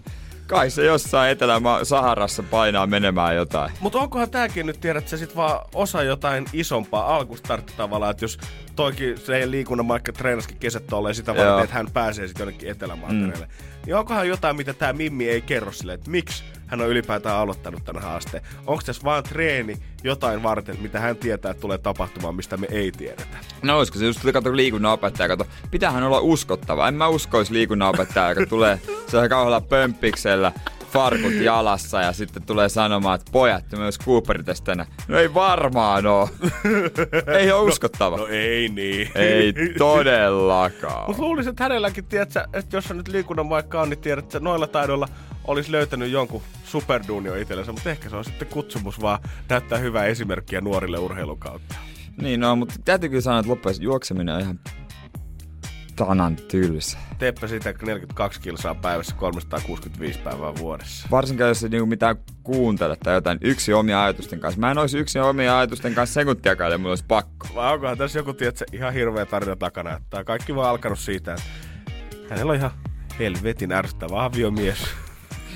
Kai se jossain Etelä-Saharassa painaa menemään jotain. Mutta onkohan tääkin nyt tiedät, että se sit vaan osa jotain isompaa alkustartti tavallaan, että jos toikin se liikunnan maikka treenaskin kesät tolleen sitä varten, että hän pääsee sit jonnekin Etelämantereelle. Mm. Niin onkohan jotain, mitä tää Mimmi ei kerro silleen, että miksi hän on ylipäätään aloittanut tämän haasteen. Onko tässä vaan treeni jotain varten, mitä hän tietää, että tulee tapahtumaan, mistä me ei tiedetä? No olisiko se just kato liikunnanopettaja, kato, pitäähän olla uskottava. En mä uskois liikunnanopettaja, joka tulee se kauhealla pömppiksellä, farkut jalassa ja sitten tulee sanomaan, että pojat, myös Cooperin tästä tänään. No ei varmaan oo. Ei oo uskottava. No, no ei niin. Ei todellakaan. Mut luulisin, että hänelläkin, tiedätkö, että jos sä nyt liikunnan vaikka on, niin tiedät, että noilla taidoilla olisi löytänyt jonkun superduunio itsellensä, mutta ehkä se on sitten kutsumus vaan näyttää hyvää esimerkkiä nuorille urheilun kautta. Niin no, mutta täytyy kyllä sanoa, että loppujen juokseminen on ihan tanan tylsä. Teepä sitä neljäkymmentäkaksi kilsaa päivässä kolmesataakuusikymmentäviisi päivää vuodessa. Varsinkin jos ei niinku mitään kuuntele tai jotain yksin omia ajatusten kanssa. Mä en olisi yksin omia ajatusten kanssa sekuntiakaan, ja mulla olisi pakko. Vai onkohan tässä joku, tiedätkö, ihan hirveä tarina takana, että kaikki vaan alkanut siitä, että hänellä on ihan helvetin ärsyttävä aviomies.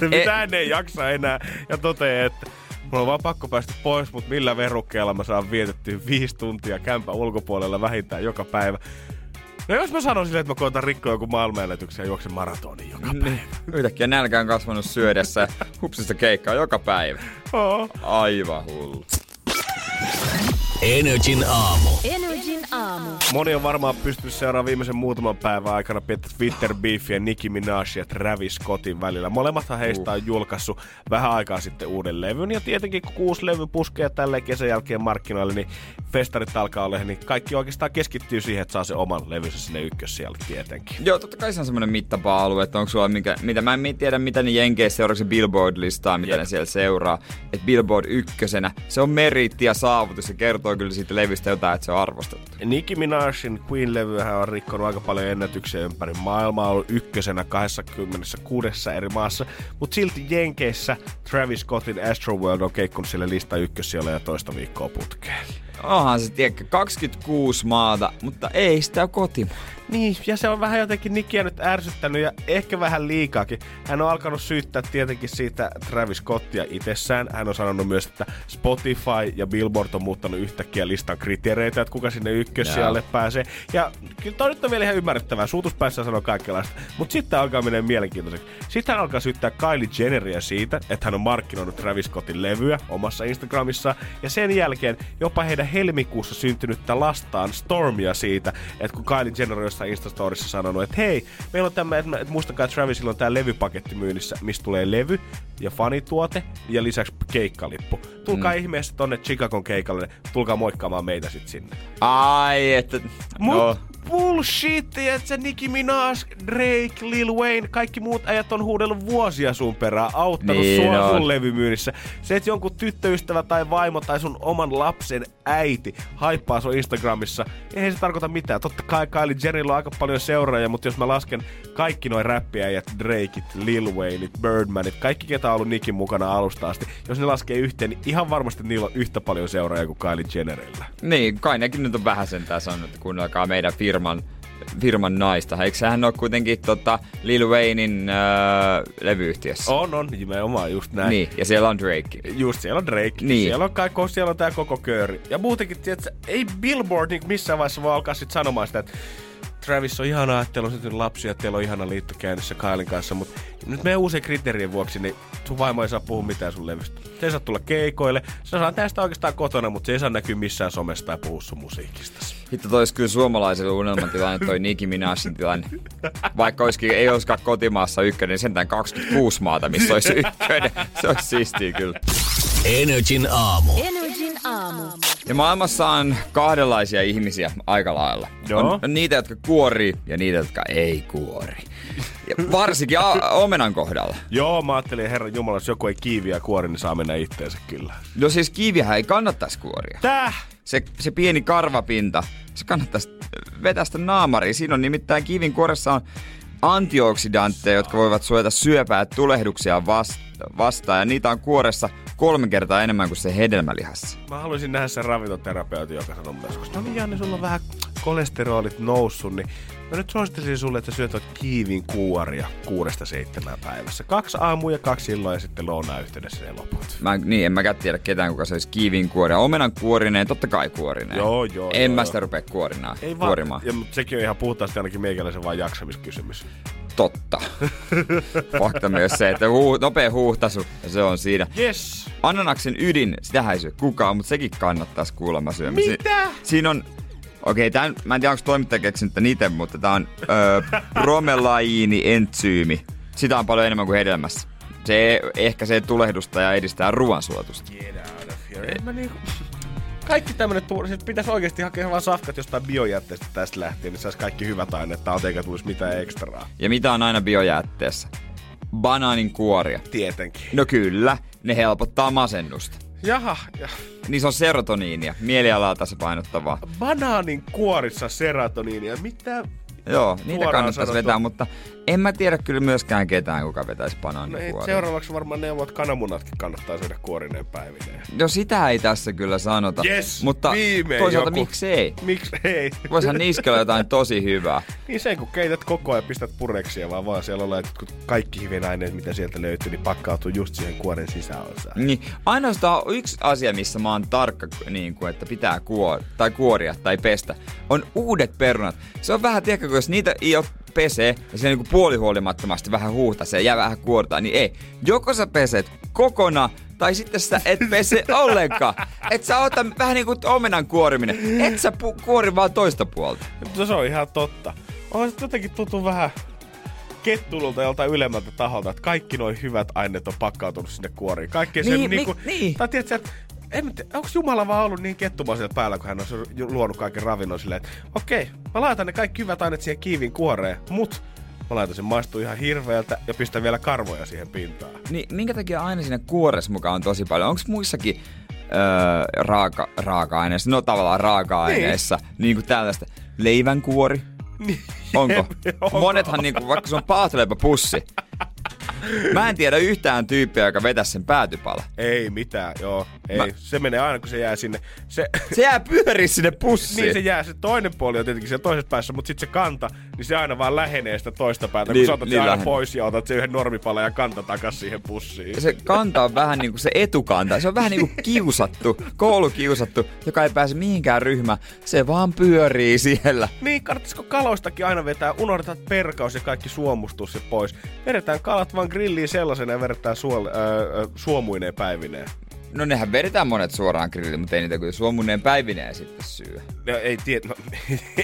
Se mitä hän ei jaksa enää ja toteaa, että mulla on vaan pakko päästä pois, mutta millä verukkeella mä saan vietettyä viisi tuntia kämpän ulkopuolella vähintään joka päivä. No jos mä sanon silleen, että mä koitan rikkoa joku maailmanennätyksen ja juoksen maratonin joka päivä. Yhtäkkiä nälkä on kasvanut syödessä, hupsista keikkaa joka päivä. Oh. Aivan hullu. N R J:n aamu. N R J:n aamu. Moni on varmaan pystynyt seuraamaan viimeisen muutaman päivän aikana pientä Twitter-beefiä Nicki Minaj ja Travis Scottin välillä. Molemmathan heistä on julkaissut vähän aikaa sitten uuden levyn. Ja tietenkin kun kuusi levy puskee tälleen kesän jälkeen markkinoille, niin festarit alkaa olemaan, niin kaikki oikeastaan keskittyy siihen, että saa se oman levynsä sinne ykkössijalle tietenkin. Joo, totta kai se on semmoinen mittapa-alue, että onko sulla mikä, mitä, mä en tiedä mitä ne jenkeissä seuraa, se Billboard-listaa, mitä Jep. ne siellä seuraa. Että Billboard ykkösenä, se on meritti ja saavutus ja kertoo kyllä siitä levystä jotain, että se on arvostettu. Nicki Minajin Queen-levyhän on rikkonut aika paljon ennätyksiä ympäri maailmaa, on ollut ykkösenä kaksikymmentäkuusi eri maassa, mutta silti Jenkeissä Travis Scottin Astroworld on keikkunut sille lista ykkössijalle ja toista viikkoa putkeen. Onhan se, tiedäkö, kaksikymmentäkuusi maata, mutta ei sitä ole kotimaa. Niin, ja se on vähän jotenkin Nickiä nyt ärsyttänyt ja ehkä vähän liikaakin. Hän on alkanut syyttää tietenkin siitä Travis Scottia itsessään. Hän on sanonut myös, että Spotify ja Billboard on muuttanut yhtäkkiä listan kriteereitä, että kuka sinne ykkössijalle no. pääsee. Ja kyllä toi nyt on vielä ihan ymmärrettävää. Suutuspäissä sanoo kaikenlaista. Mutta sitten alkaa mennä mielenkiintoiseksi. Sitten hän alkaa syyttää Kylie Jenneriä siitä, että hän on markkinoinut Travis Scottin levyä omassa Instagramissaan. Ja sen jälkeen jopa heidän helmikuussa syntynyttä lastaan Stormia siitä, että kun Kylie Jenner on jossain Instastorissa sanonut, että hei, meillä on tämä, että muistakaa, että Travisilla on tämä levypaketti myynnissä, mistä tulee levy ja fanituote ja lisäksi keikkalippu. Tulkaa mm. ihmeessä tonne Chicagon keikalle, tulkaa moikkaamaan meitä sit sinne. Ai, että... Mut no. bullshit, että se Nicki Minaj, Drake, Lil Wayne, kaikki muut äijät on huudellut vuosia sun perään, auttanut niin sua no. sun levymyynnissä. Se, että jonkun tyttöystävä tai vaimo tai sun oman lapsen äiti haippaa sun Instagramissa, eihän se tarkoita mitään. Totta kai Kylie Jennerillä on aika paljon seuraajia, mutta jos mä lasken kaikki noi räppiäijät, Drakeit, Lil Wayneit, Birdmanit, kaikki ketä on ollut Nickin mukana alusta asti, jos ne laskee yhteen, niin ihan varmasti niillä on yhtä paljon seuraajia kuin Kylie Jennerillä. Niin, kai nekin nyt on vähän sentään sanonut, että kuunnelkaa meidän firman, firman naista. Eikö sehän ole kuitenkin tota, Lil Waynein öö, levyyhtiössä? On, on, nimenomaan just näin. Niin, ja siellä on Drake. Just, siellä on Drake. Niin. Siellä on, kaikko, siellä on tää koko kööri. Ja muutenkin, tiiätkö, ei Billboard niin missään vaiheessa voi alkaa sit sanomaan sitä, että Travis on ihanaa, että teillä on sitten lapsia ja teillä on ihana liitto käynnissä Kylen kanssa, mutta nyt meidän uusien kriteerien vuoksi, niin sun vaimo ei saa puhua mitään sun levystä. Se ei saa tulla keikoille, se saa tästä oikeastaan kotona, mutta se ei saa näkyä missään somesta ja puhua sun musiikistasi. Hitto, toi olisi kyllä suomalaiselle unelmatilanne, toi Nicki Minajin tilanne. Vaikka olisikin, ei olisikaan kotimaassa ykkönen, niin sentään kaksikymmentäkuusi maata, missä olisi ykkönen. Se olisi siistiä kyllä. N R J:n aamu. N R J:n aamu. Ja maailmassa on kahdenlaisia ihmisiä aika lailla. On, on niitä, jotka kuorii ja niitä, jotka ei kuori. Ja varsinkin a- omenan kohdalla. Joo, mä ajattelin, herran jumala, jos joku ei kiiviä kuori, niin saa mennä itteensä kyllä. No siis kiiviähän ei kannattaisi kuoria. Täh? Se, se pieni karvapinta, se kannattaisi vetää sitä naamariin. Siinä on nimittäin kiivin kuoressa on antioksidantteja, jotka voivat suojata syöpää ja tulehduksia vasta- vastaan. Ja niitä on kuoressa kolme kertaa enemmän kuin se hedelmälihassa. Mä haluaisin nähdä sen ravintoterapeutin, joka sanoo mulle, koska no niin Janne, sulla on vähän kolesterolit noussut, niin mä nyt suosittelisin sulle, että syöt kiivin kuoria kuudesta seitsemään päivässä. Kaksi aamua ja kaksi illoa ja sitten lounaan yhteydessä ne loput. Mä, niin, en mäkään tiedä ketään, kuka se olisi kiivin kuoria. Omenan kuorineen, totta kai kuorineen. Joo, joo. En joo, mä sitä rupea kuorimaan. Ei vaan, kuorimaan. Ja, mutta sekin on ihan puhtaasti ainakin meikäläisen vaan jaksamiskysymys. Totta. Fakta myös se, että huu, nopea huuhtaisu, se on siinä. Yes. Ananaksen ydin, sitähän ei syö kukaan, mutta sekin kannattaisi kuulemma syömään. Mitä? Si- siinä on... Okei, tämän, mä en tiedä, onko toimittaja keksinyt tämän ite, mutta tää on öö, bromelaini-entsyymi. Sitä on paljon enemmän kuin hedelmässä. Se ehkäisee tulehdusta ja edistää ruoansulatusta. Get out of here. Mä niinku... Kaikki tämmönen, sit pitäis oikeesti hakea vaan safkat jostain biojätteestä tästä lähtien, niin saisi kaikki hyvät aineet, taut eikä tulisi mitään ekstraa. Ja mitä on aina biojätteessä? Banaanin kuoria. Tietenkin. No kyllä, ne helpottaa masennusta. Jaha. Ja. Niissä on serotoniinia, mielialaa tasapainottavaa. Banaanin kuorissa serotoniinia, mitä Joo, niitä suoraan kannattaisi sanottu vetää, mutta en mä tiedä kyllä myöskään ketään, kuka vetäisi banaanikuoria. No, seuraavaksi varmaan neuvot kananmunatkin kannattaa syödä kuorineen päivineen. No sitä ei tässä kyllä sanota. Yes, mutta toisaalta joku. Miksei? Miksei? Voisihan niiskellä jotain tosi hyvää. Niin se, kun keität koko ajan, pistät pureksia vaan vaan siellä ollaan, että kaikki hivenaineet, mitä sieltä löytyy, niin pakkautuu just siihen kuoren sisäosaan. Niin, ainoastaan yksi asia, missä mä oon tarkka, niin kuin, että pitää kuor- tai kuoria tai pestä, on uudet perunat. Se on vähän, tiedätkö, jos niitä ei ole pesee ja se niinku puolihuolimattomasti vähän huuhtasee ja vähän kuortaa, niin ei. Joko sä peset kokonaan tai sitten sä et pese ollenkaan. Et sä ota vähän niinku omenan kuoriminen. Et sä pu- kuori vaan toista puolta. No se on ihan totta. On se jotenkin tuntuu vähän kettululta joltain ylemmältä taholta, että kaikki noi hyvät aineet on pakkautunut sinne kuoriin. Kaikki niin, sen niinku... Niin. Tai tiedät sä, että onko Jumala vaan ollut niin kettumaisella päällä, kun hän on luonut kaiken ravinnon silleen, että okei, okay, mä laitan ne kaikki hyvät aineet siihen kiivin kuoreen, mut mä laitan sen maistuu ihan hirveältä ja pistän vielä karvoja siihen pintaan. Niin, minkä takia aina siinä kuoressa mukaan on tosi paljon? Onko muissakin öö, raaka, raaka-aineissa, no tavallaan raaka-aineissa, niin, niin kuin tällaista leivän kuori? Niin. Onko? Onko? Monethan, niin kuin, vaikka se on paahtoleipäpussi. Mä en tiedä yhtään tyyppiä, joka vetäisi sen päätypala. Ei mitään, joo. Ei. Mä... Se menee aina, kun se jää sinne. Se, se jää pyöriä sinne pussiin. Niin se jää. Se toinen puoli on tietenkin siellä toisessa päässä, mutta sitten se kanta, niin se aina vaan lähenee sitä toista päätä. Niin, kun sä otat niin se aina pois ja otat sen yhden normipala ja kanta takas siihen pussiin. Se kanta on vähän niin kuin se etukanta. Se on vähän niin kuin kiusattu, koulukiusattu, joka ei pääse mihinkään ryhmään. Se vaan pyörii siellä. Niin, kannattaisiko kaloistakin aina vetää? Unohdetaan perkaus ja kaikki suomustus ja pois. Vedetään kalat vaan grilliin sellaisena ja vedetään suol- äh, suomuineen päivineen. No nehän vedetään monet suoraan grilliin, mutta ei niitä kuin suomuineen päivineen sitten syö. No ei, tie- no,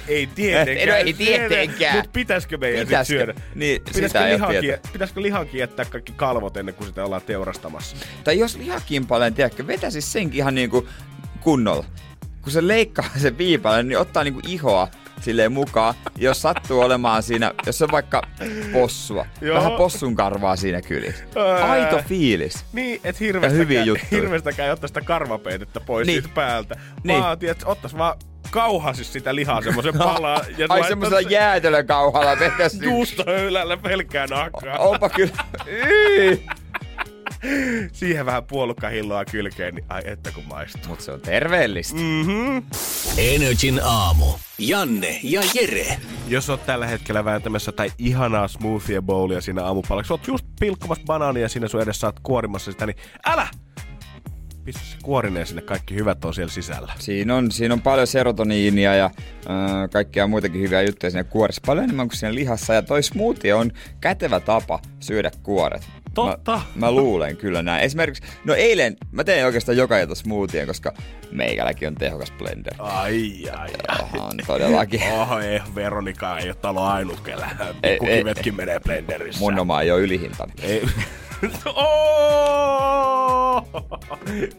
ei tietenkään. No ei tietenkään. Mutta pitäisikö meidän pitäisikö? syödä? Niin, pitäisikö, lihakin, pitäisikö lihakin jättää kaikki kalvot ennen kuin sitä ollaan teurastamassa? Tai jos lihakimpaleen, tiedätkö, vetäisi senkin ihan niinku kunnolla. Kun se leikkaa sen viipaleen, niin ottaa niinku ihoa silleen mukaan, jos sattuu olemaan siinä, jos on vaikka possua. Joo. Vähän possun karvaa siinä kylissä. Öö. Aito fiilis. Niin, et hirveästäkään ei ottaisi sitä karvapeitettä pois niin siitä päältä. Niin. Vaan, tiedät, ottais vaan kauhasis sitä lihaa semmoisen palaa. Ja ai semmoisella se... jäätelön kauhalla vetäisi. Juustohöylällä pelkkää nakkaa. O- Onpa kyllä. Yii. Siihen vähän puolukkahilloa kylkeen, niin ai että kun maistuu. Mut se on terveellistä. Mm-hmm. N R J:n aamu. Janne ja Jere. Jos oot tällä hetkellä vääntämässä tai ihanaa smoothie bowlia siinä aamupalaksi, oot just pilkkomassa banaania siinä sun edessä, oot kuorimassa sitä, niin älä! Pistä se kuorineen sinne, kaikki hyvät on siellä sisällä. Siinä on, siinä on paljon serotoniinia ja äh, kaikkia muitakin hyviä juttuja siinä kuoressa. Paljon enemmän kuin siinä lihassa. Ja toi smoothie on kätevä tapa syödä kuoret. Totta. Mä, mä luulen kyllä näin. Esimerkiksi, no eilen mä tein oikeastaan joka ilta smoothien, koska meikäläkin on tehokas blender. Ai, ai, ai. Oho, todellakin. Oho, ei, Veronika ei ole talo ainut, kellä kukivetkin menee blenderissä. Mun oma ei ole ylihintainen. Ei. Oh!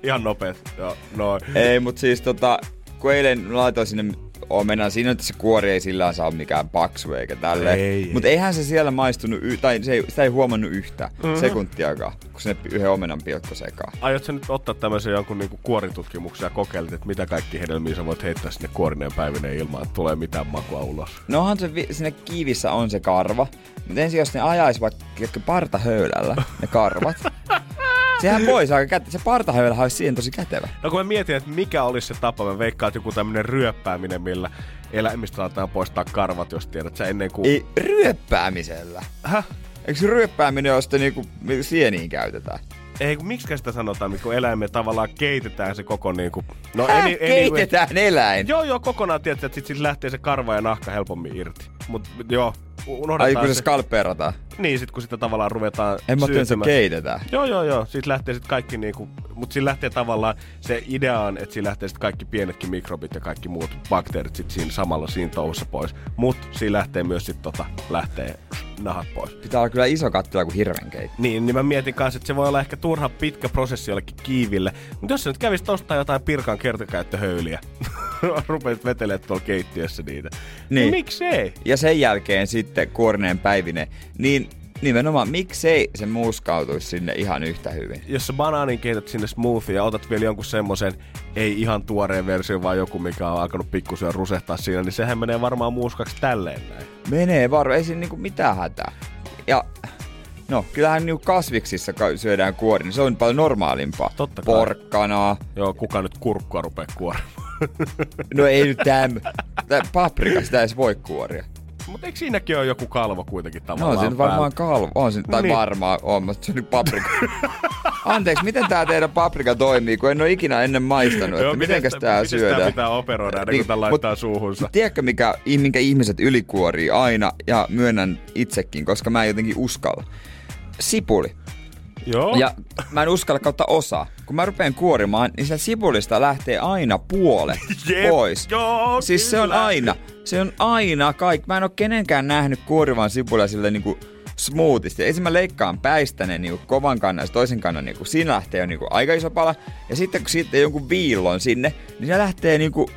Ihan nopeasti. No. Ei, mut siis tota, kun eilen laitoin sinne omenan, siinä on, että se kuori ei sillä saa mikään paksu eikä tälleen. Ei, ei. Mut eihän se siellä maistunut, y- tai se ei, sitä ei huomannut yhtään mm-hmm. sekuntiakaan, kun sinne yhden omenan pilkko sekaan. Aiot sä nyt ottaa tämmöisen jonkun niinku kuoritutkimuksen ja kokeilet, että mitä kaikki hedelmiä sä voit heittää sinne kuorineen päivineen ilman, että tulee mitään makua ulos? No onhan se, vi- siinä kiivissä on se karva, mut ensin jos ne ajaisivat partahöylällä ne karvat, sehän voisi aika kätevä. Se partahöylähän olisi siihen tosi kätevä. No kun mä mietin, että mikä olisi se tapa, mä veikkaan, että joku tämmönen ryöppääminen, millä eläimistä aletaan poistaa karvat, jos tiedät sä ennen kuin... Ei, ryöppäämisellä? Häh? Eikö ryöppääminen ole sitä niinku sieniin käytetään? Ei, miksikä sitä sanotaan, kun eläimme tavallaan keitetään se koko niinku... No, Häh, eni, keitetään eni... eläin? Joo, joo, kokonaan tiedät, että sit, sit lähtee se karva ja nahka helpommin irti. Mut joo... Ai kun se skalpeerataan? Niin, sit kun sitä tavallaan ruvetaan syötämään. En mä tiedä, se keitetään. Joo, joo, joo. Siitä lähtee sit kaikki niinku... Mut siinä lähtee tavallaan se idea on, että siinä lähtee sit kaikki pienetkin mikrobit ja kaikki muut bakteerit sit siinä samalla siinä touhussa pois. Mut siinä lähtee myös sit tota... Lähtee nahat pois. Pitää olla kyllä iso kattila kuin hirvenkeitto. Niin, niin mä mietin kanssa, että se voi olla ehkä turha pitkä prosessi jollekin kiiville. Mut jos sä nyt kävisit ostaa jotain Pirkan kertakäyttöhöyliä, rupeat vetelee tuolla keittiössä niitä. Niin. Miksei? Ja sen jälkeen sit kuorineen päivine, niin Nimenomaan, miksei se muuskautuisi sinne ihan yhtä hyvin? Jos sä banaanin keität sinne smoothie ja otat vielä jonkun semmoisen, ei ihan tuoreen versio, vaan joku, mikä on alkanut pikkusen rusehtaa siinä, niin sehän menee varmaan muuskaksi tälleen näin. Menee varmaan, ei siinä niinku mitään hätää. Ja no, kyllähän niinku kasviksissa syödään kuori, niin se on paljon normaalimpaa. Totta kai. Porkkanaa. Joo, kuka nyt kurkkua rupee kuorimaan? No ei nyt täm. Paprika, sitä ei edes voi kuoria. Mutta eikö siinäkin ole joku kalvo kuitenkin tavallaan? No on se varmaan kalvo. On se, tai niin. Varmaan on, mutta se on nyt paprika. Anteeksi, miten tää teidän paprika toimii, kun en ole ikinä ennen maistanut, että mitenkäs tää syödään? Miten sitä pitää operoida, ennen kuin tää laittaa suuhunsa? Tiedätkö, mikä, minkä ihmiset ylikuorii aina, ja myönnän itsekin, koska mä en jotenkin uskalla. Sipuli. Joo. Ja mä en uskalla kautta osaa. Kun mä rupeen kuorimaan, niin sieltä sipulista lähtee aina puolet yep, pois. Joo, siis kyllä. Se on aina. Se on aina kaikki. Mä en oo kenenkään nähnyt kuorivan sipulia silleen niinku smoothisti. Ensin mä leikkaan päistä ne niinku kovan kannan ja toisen kannan niinku. Siinä lähtee jo niinku aika iso pala. Ja sitten kun siitä jonkun viillon sinne, niin se lähtee niinku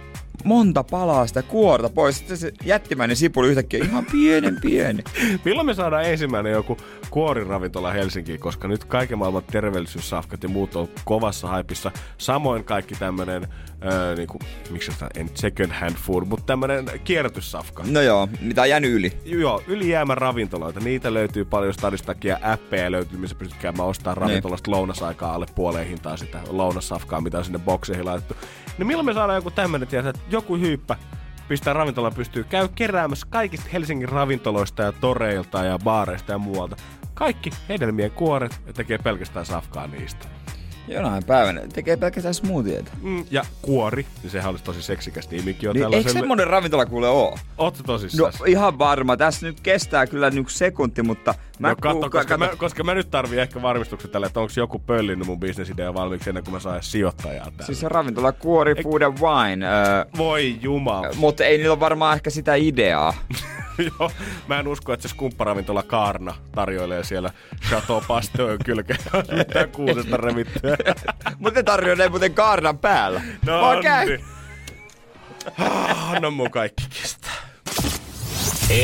monta palaa sitä kuorta pois. Sitten se jättimäinen sipuli yhtäkkiä ihan pienen pieni. Milloin me saadaan ensimmäinen joku kuoriravintola Helsinkiin, koska nyt kaiken maailman terveellisyyssafkat ja muut on kovassa haipissa. Samoin kaikki tämmönen, öö, niinku, miksi sanotaan, en second hand food, mutta tämmönen kierrätyssafka. No joo, mitä on jäänyt yli. Joo, ylijäämän ravintoloita. Niitä löytyy paljon stadistakia, appeja löytyy, missä pystyt käymään ostamaan ravintolasta lounasaikaa alle puoleen hintaan sitä lounassafkaa, mitä on sinne bokseihin laitettu. Niin milloin me saadaan joku tämmönen, että joku hyyppä pistää ravintolaan pystyy, käy keräämässä kaikista Helsingin ravintoloista ja toreilta ja baareista ja muualta. Kaikki hedelmien kuoret ja tekee pelkästään safkaa niistä. Jonain päivänä tekee pelkästään smoothieita. Mm, ja kuori, niin sehän olisi tosi seksikäs nimikin jo niin tällaisen. Eikö semmonen ravintola kuule oo? Ootko tosissas? No ihan varma, tässä nyt kestää kyllä nyt sekunti, mutta... Mä no, katso, kuka, koska, mä, koska mä nyt tarvii ehkä varmistuksen tälle, että onks joku pöllinyt mun bisnesidea valmiiksi ennen kuin mä saan sijoittajaa täällä. Siis ravintola kuori, food and wine. Äh, Voi jumala. Äh, mutta ei niillä ole varmaan ehkä sitä ideaa. Joo, mä en usko, että se skumpparavintola Kaarna tarjoilee siellä Chateau Pasteoin kylkeen mitään kuusesta remittyä. Mutta ne tarjoilee muuten Kaarnan päällä. No okay. No mun kaikki kestää.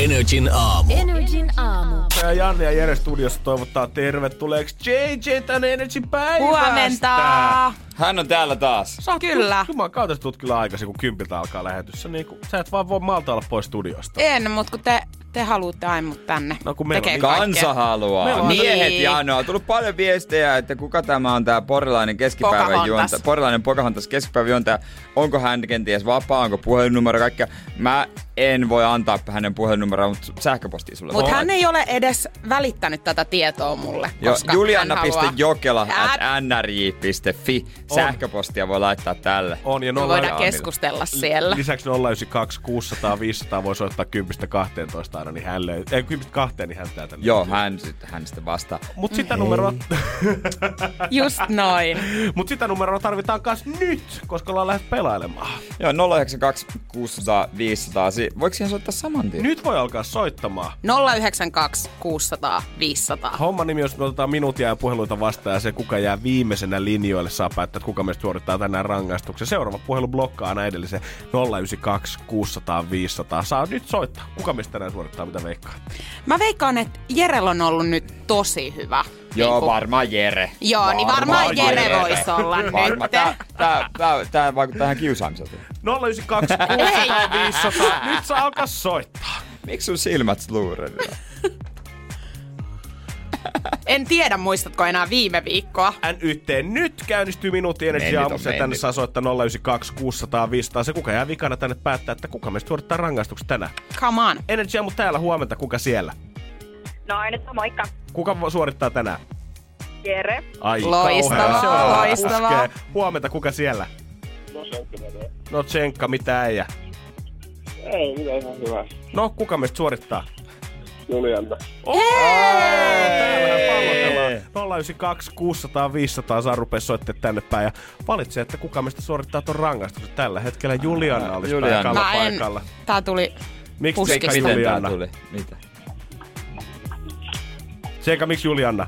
N R J:n aamu. N R J:n aamu. Ja Janne ja Jere studiossa toivottaa tervetulleeksi J J tänne N R J:n päivästä. Huomenta. Hän on täällä taas. Sä oot kyllä. Juman kautta sä tulet kyllä aikaisin, kun kympiltä alkaa lähetys. Sä, niin kun, sä et vaan voi malta olla pois studiosta. En, mut kun te, te haluutte aina mut tänne. No kun meillä on. Kansa haluaa. Miehet niin. Jano. On tullut paljon viestejä, että kuka tämä on tää porilainen keskipäivän juontaja. Porilainen Pocahontas keskipäivän juontaja. Onko hän kenties vapaa, onko puhelinnumero, kaikkea. Mä en voi antaa hänen puhelinnumeroa, mutta sähköpostia sulle. Mutta hän ei ole edes välittänyt tätä tietoa mulle. Julianna piste jokela ät n r j piste f i sähköpostia voi laittaa tälle. On, ja nolla- voidaan keskustella siellä. Lisäksi nolla yhdeksän kaksi kuusi nolla nolla viisi nolla nolla voi soittaa kymmenen kaksitoista aina, niin hän löytyy. Ei, kymmenen kaksitoista, niin hän täältä löytyy. Joo, hän, hän sitten vastaa. Mutta sitä numeroa... Just noin. Mutta sitä numeroa tarvitaan myös nyt, koska ollaan lähdet pelailemaan. Joo, nolla yhdeksän kaksi kuusi nolla nolla viisi nolla nolla. Voiko siihen soittaa saman tien? Nyt voi alkaa soittamaan. nolla yhdeksän kaksi kuusi nolla nolla viisi nolla nolla. Homman nimi, jos me otetaan minuutia ja puheluita vastaan ja se, kuka jää viimeisenä linjoille, saa päättää, että kuka meistä suorittaa tänään rangaistuksen. Seuraava puhelu blokkaa aina edellisen nolla yhdeksän kaksi kuusi nolla nolla viisi nolla nolla. Saa nyt soittaa. Kuka meistä tänään suorittaa, mitä veikkaa? Mä veikkaan, että Jerellä on ollut nyt tosi hyvä. Joo, niin varmaan Jere. Joo, varmaan niin varmaan Jere, Jere voisi olla varma. nyt. Tää, tää, tää, tää vaikuttaa ihan kiusaamiselta. nolla yhdeksän kaksi kuusi nolla nolla viisi nolla nolla. Nyt saa alkaa soittaa. Miksi sun silmät sluurenilla? En tiedä, muistatko enää viime viikkoa. N Y T nyt käynnistyy minuutti energia aamussa ja tänne saa soittaa nolla yhdeksän kaksi kuusi nolla nolla viisi nolla nolla. Se kuka jää vikana tänne päättää, että kuka meistä suorittaa rangaistukset tänään. Come on. Energia aamu täällä huomenta, kuka siellä? No nyt moikka. Kuka suorittaa tänään? Jere. Ai, loistavaa, loistavaa. Huomenta, kuka siellä? No Tsenkka. No Tsenkka, mitä äijä? Ei, mitä ihan hyvä. No, kuka meistä suorittaa? Julianna. Täällähän pallotellaan. nolla yhdeksän kaksi kuusi nolla nolla viisi nolla nolla saa rupea soittamaan tänne päin ja valitsee, että kuka meistä suorittaa ton rangaistuksen. Tällä hetkellä Julianna olisi paikalla paikalla. Tää tuli puskista. Miksi Julianna? Tuli? Mitä? Sekä miksi Julianna?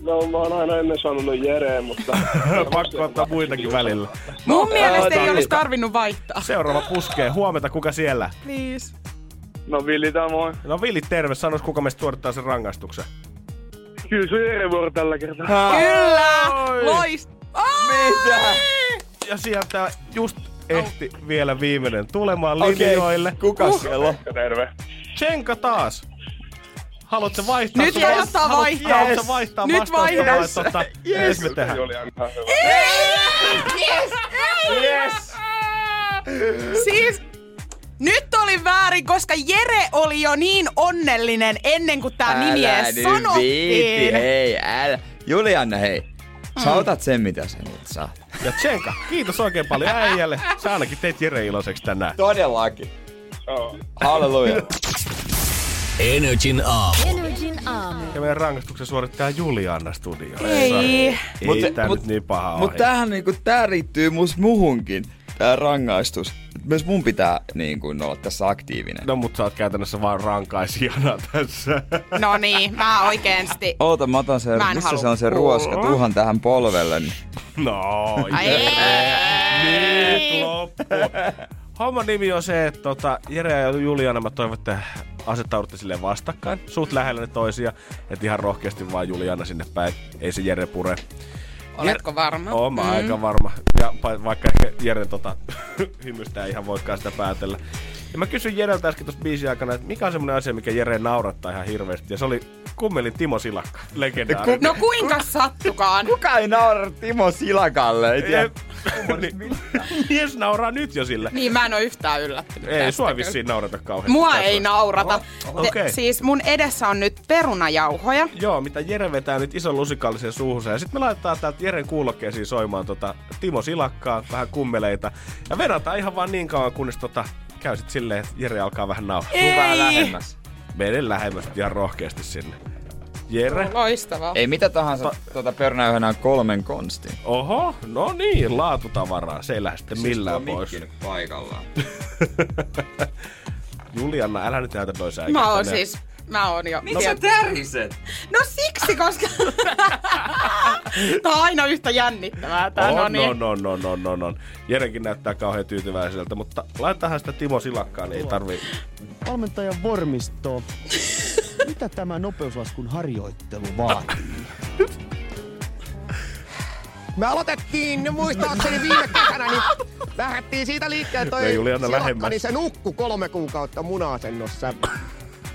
No mä oon aina ennen sanonut Jereen, mutta... Pakko ottaa muitakin välillä. Mun no, mielestä ei olisi tarvinnut vaihtaa. Seuraava puskee. Huomenta, kuka siellä? Please. No Vili, tää moi. No Vili, terve. Sanois, kuka meistä suorittaa sen rangaistuksen? Kyllä se on Jere vuoro tällä kertaa. Ha. Kyllä! Loist! Mitä? Ja sieltä just ehti oh. vielä viimeinen tulemaan linjoille. Okay. Kuka uh. siellä on? Terve. Tsenka taas. Haluatko vaihtaa? Nyt vaihtaa vaihtaa. Haluatko vaihtaa vaihtaa? Nyt vaihtaa. Yes. Me tehdään. Yes. Yes. Siis nyt oli väärin, koska Jere oli jo niin onnellinen ennen kuin tää älä nimi edes sanottiin. Hei, älä. Julianna, hei. Sä mm. otat sen, mitä sä nyt saat. Ja Tsenka, kiitos oikein paljon äijälle. Sä ainakin teit Jere iloiseksi tänään. Todellakin. Oh. Halleluja. Energin aamu. Energin aamu. Ja meidän rangaistuksen suorittaa Julianna studioissa. Ei. Mut, Ei tää mut, nyt niin paha mut, mut tämähän niinku, tää riittyy musta muhunkin. Tää rangaistus. Myös mun pitää niin kun, olla tässä aktiivinen. No mut sä oot käytännössä vaan rankaisijana tässä. No niin, mä oikeesti. Oota, mä otan sen, mä missä halu. Se on se ruoska? Tuhan tähän polvelleni. No, Jere. Nyt loppu. Homman nimi on se, että tota, Jere ja Juliana, mä toivon, että asettaudutte silleen vastakkain. Suut lähellä ne toisia. Että ihan rohkeasti vaan Juliana sinne päin. Ei se Jere pure. Oletko varma? Oon mä mm. aika varma. Ja vaikka ehkä Jeren tota, hymystää ihan voikaan sitä päätellä. Ja mä kysyin Jereltä äsken tossa biisin aikana, että mikä on semmonen asia, mikä Jere naurattaa ihan hirveesti. Ja se oli kummelin Timo Silakka, legendaarinen. No kuinka sattukaan? Kuka ei naura Timo Silakalle? Ei tiedä. Mies nauraa nyt jo sille. Niin, mä en oo yhtään yllättynyt. Ei, sua ei vissiin naurata kauheasti. Mua ei naurata. Siis mun edessä on nyt perunajauhoja. Joo, mitä Jere vetää nyt ison lusikallisen suuhunsa. Ja sit me laitetaan täältä Jeren kuulokkeisiin soimaan tota Timo Silakkaa, vähän kummeleita. Ja vedataan ihan vaan niin kauan, kunnes tota käy sit silleen, että Jere alkaa vähän nauraa. Hyvää lähemmäs. Mene lähemmäs ihan rohkeasti sinne. Jere. Loistavaa. Ei mitä tahansa Ta- tuota perunajauhena on kolmen konstin. Oho, no niin, laatutavaraa. Se ei lähde sitten millään pois. Siis tuo paikallaan. Julianna, älä nyt näytä noin säikähtäneen. Mä oon siis, mä oon jo. Miksi sä täriset? No siksi, koska tää on aina yhtä jännittävää tää. On, on, on, on, on, on, on, on. Jerekin näyttää kauhean tyytyväiseltä, mutta laitahan sitä Timo Silakkaan, niin ei tarvii. Valmentajan vormistoon. Mitä tämä nopeuslaskun harjoittelu vaatii? Me aloitettiin, muistaakseni viime kesänä, niin lähdettiin siitä liikkeelle toi Silakka, niin se nukkui kolme kuukautta munaasennossa.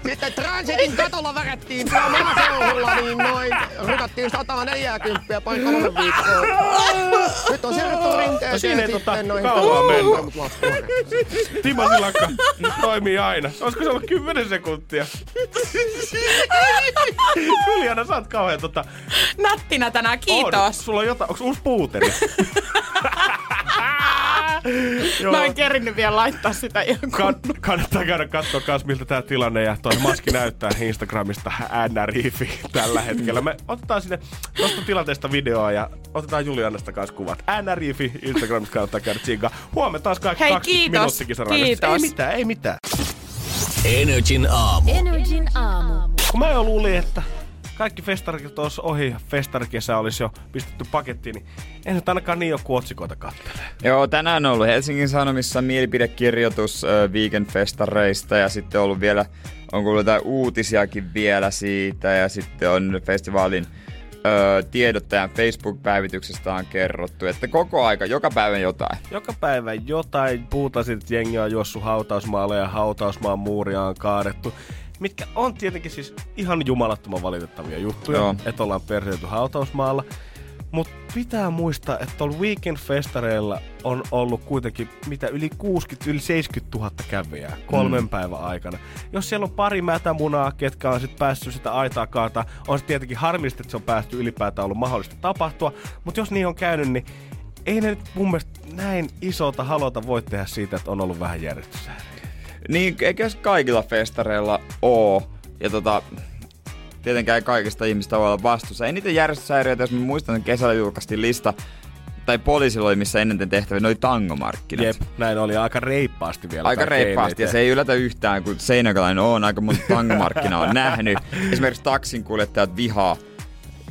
Sitten Transitin katolla värättiin tuolla maaseudulla, niin noin rukattiin sata neljäkymmentä parin kolme viikkoa. Nyt on siirretty rinteeseen no, sitten noin kolmekymmentä laskuun. Timo Silakka toimii aina. Olisiko se ollut kymmenen sekuntia? Juliana, sä oot kauhean tota... Nättinä tänään, kiitos. On. Sulla on jotain, onks uusi puuteri? Mä en kerinnyt vielä laittaa sitä ihan kunnolla. Kannattaa käydä katsoa kans, miltä tää tilanne ja toi maski näyttää Instagramista N R J tällä hetkellä. Me otetaan sinne tosta tilanteesta videoa ja otetaan Juliannasta kans kuvat. N R J Instagramista kannattaa käydä tsinkaan. Huomenna taas kaksikymmentä minuuttikisa rangaistus. Ei mitään, ei mitään. Energin aamu. Energin aamu. Kun mä jo luulin, että kaikki festarit olisi ohi, festarikesä olisi jo pistetty pakettiin, niin en nyt ainakaan niin joku otsikoita kattelee. Joo, tänään on ollut Helsingin Sanomissa mielipidekirjoitus äh, weekend-festareista ja sitten on ollut vielä, on kuullut jotain uutisiakin vielä siitä ja sitten on festivaalin äh, tiedottajan Facebook-päivityksestä on kerrottu, että koko aika, joka päivä jotain. Joka päivä jotain, puhutaan siitä, että jengi on juossut hautausmaalle ja hautausmaan muuria on kaadettu. Mitkä on tietenkin siis ihan jumalattoman valitettavia juttuja, joo, että ollaan perseilty hautausmaalla. Mutta pitää muistaa, että tuolla weekend-festareilla on ollut kuitenkin mitä yli kuusikymmentä, yli seitsemänkymmentätuhatta kävijää kolmen mm. päivän aikana. Jos siellä on pari mätämunaa, ketkä on sitten päässyt sitä aitaa kaataa, on se tietenkin harmillista, että se on päästy ylipäätään ollut mahdollista tapahtua. Mutta jos niin on käynyt, niin ei ne nyt mun mielestä näin isolta halota voi tehdä siitä, että on ollut vähän järjestystä. Niin, eikös kaikilla festareilla oo, ja tota, tietenkään ei kaikista ihmistä voi olla vastuussa. Ei niitä järjestyshäiriöitä, jos mä muistan, että kesällä julkaistiin lista, tai poliisilla oli missä ennen tehtäviä, ne oli tangomarkkinat. Jep, näin oli aika reippaasti vielä. Aika reippaasti, keineitä. Ja se ei yllätä yhtään, kun seinäkäläinen on aika monta tangomarkkinaa on nähnyt. Esimerkiksi taksinkuljettajat vihaa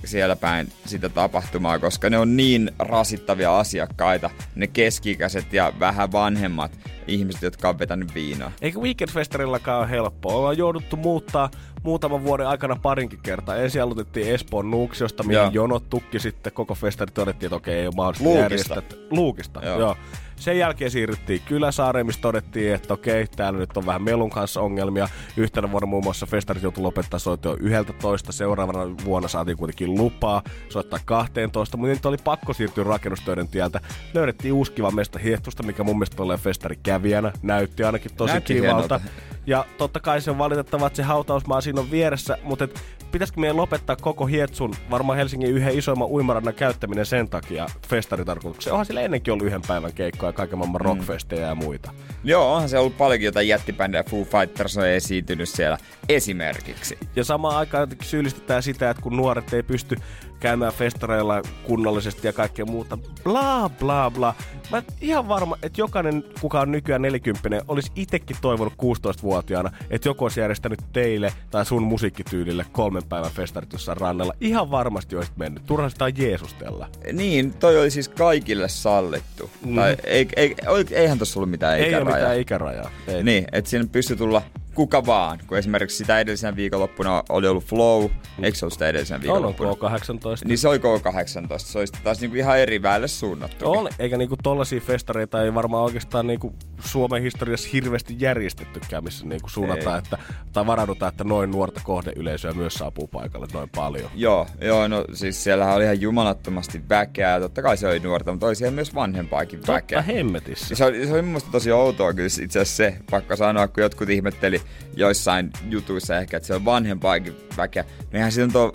siellä päin sitä tapahtumaa, koska ne on niin rasittavia asiakkaita, ne keski-ikäiset ja vähän vanhemmat ihmiset, jotka on vetänyt viinaa. Eikä weekendfestarillakaan ole helppoa. Ollaan jouduttu muuttaa muutaman vuoden aikana parinkin kertaa. Ensin aloitettiin Espoon Nuuksiosta, mihin joo. jonot tukki sitten koko festari. Todettiin, että okei, okay, ei ole mahdollista järjestää. Luukista. Joo. Joo. Sen jälkeen siirryttiin Kyläsaareen, missä todettiin, että okei, okay, täällä nyt on vähän melun kanssa ongelmia. Yhtenä vuonna muun muassa festarit joutui lopettaa soittoa yhdeltätoista. Seuraavana vuonna saatiin kuitenkin lupaa soittaa kahteentoista, mutta nyt oli pakko siirtyä rakennustöiden tieltä. Löydettiin uusi kiva mesta Hiehtusta, mikä mun mielestä tulee festari kävijänä. Näytti ainakin tosi Näytti kivalta. Hienolta. Ja totta kai se on valitettava, että se hautausmaa siinä on vieressä, mutta et, pitäisikö meidän lopettaa koko Hietsun, varmaan Helsingin yhden isoimman uimarannan käyttäminen sen takia festaritarkoitukseen? Onhan sillä ennenkin ollut yhden päivän keikkaa ja kaiken maailman mm. rockfestejä ja muita. Joo, onhan se ollut paljonkin jotain jättibändejä, Foo Fighters on esiintynyt siellä esimerkiksi. Ja samaan aikaan syyllistetään sitä, että kun nuoret ei pysty käymään festareilla kunnollisesti ja kaikkea muuta, bla bla bla. Mä ihan varma, että jokainen, kuka on nykyään nelikymppinen, olisi itsekin toivonut kuusitoistavuotiaana, että joku olisi järjestänyt teille tai sun musiikkityylille kolmen päivän festarit jossain rannalla. Ihan varmasti olisit mennyt. Turhaan sitä on jeesustella. Niin, toi oli siis kaikille sallittu. Mm. Tai, ei, ei, eihän tossa ollut mitään ikärajaa. Ei ole mitään ikärajaa. Ei. Niin, että siinä pystyy tulla kuka vaan, kun esimerkiksi sitä edellisenä viikonloppuna oli ollut Flow, eikö se ollut sitä edellisenä viikonloppuna? On K kahdeksantoista. Niin se oli K kahdeksantoista, se olisi taas niinku ihan eri väelle suunnattu. On, eikä niinku tollasia festareita ei varmaan oikeastaan niinku Suomen historiassa hirveästi järjestettykään, missä niinku suunnataan, että, tai varaudutaan, että noin nuorta kohdeyleisöä myös saapuu paikalle noin paljon. Joo, joo, no siis siellähän oli ihan jumalattomasti väkeä, ja totta kai se oli nuorta, mutta oli siellä myös vanhempaakin väkeä. Totta hemmetissä. Se oli, se oli mun mielestä tosi outoa kyllä itse asiassa se, pakko sanoa, kun jotkut ihmetteli joissain jutuissa ehkä, että se on vanhempaakin väkeä. No eihän siitä on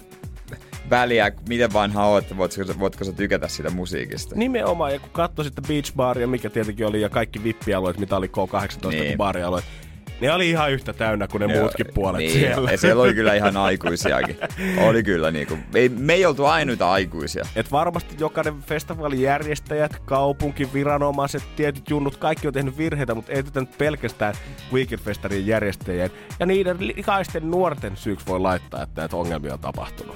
väliä, miten vanha oot, voitko, voitko sä tykätä sitä musiikista. Nimenomaan, ja kun katsoi sitä Beach Baria, mikä tietenkin oli, ja kaikki vippialueet, mitä oli K kahdeksantoista niin. baarialueet, ne oli ihan yhtä täynnä kuin ne, ne muutkin puolet niin. siellä. Ja siellä oli kyllä ihan aikuisiakin. Oli kyllä niinku. Me, me ei oltu ainoita aikuisia. Et varmasti jokainen festivaalijärjestäjät, kaupunki, viranomaiset, tietyt junnut, kaikki on tehnyt virheitä, mutta ei tätä nyt pelkästään weekendfestarien järjestäjien ja niiden likaisten nuorten syyksi voi laittaa, että näitä ongelmia on tapahtunut.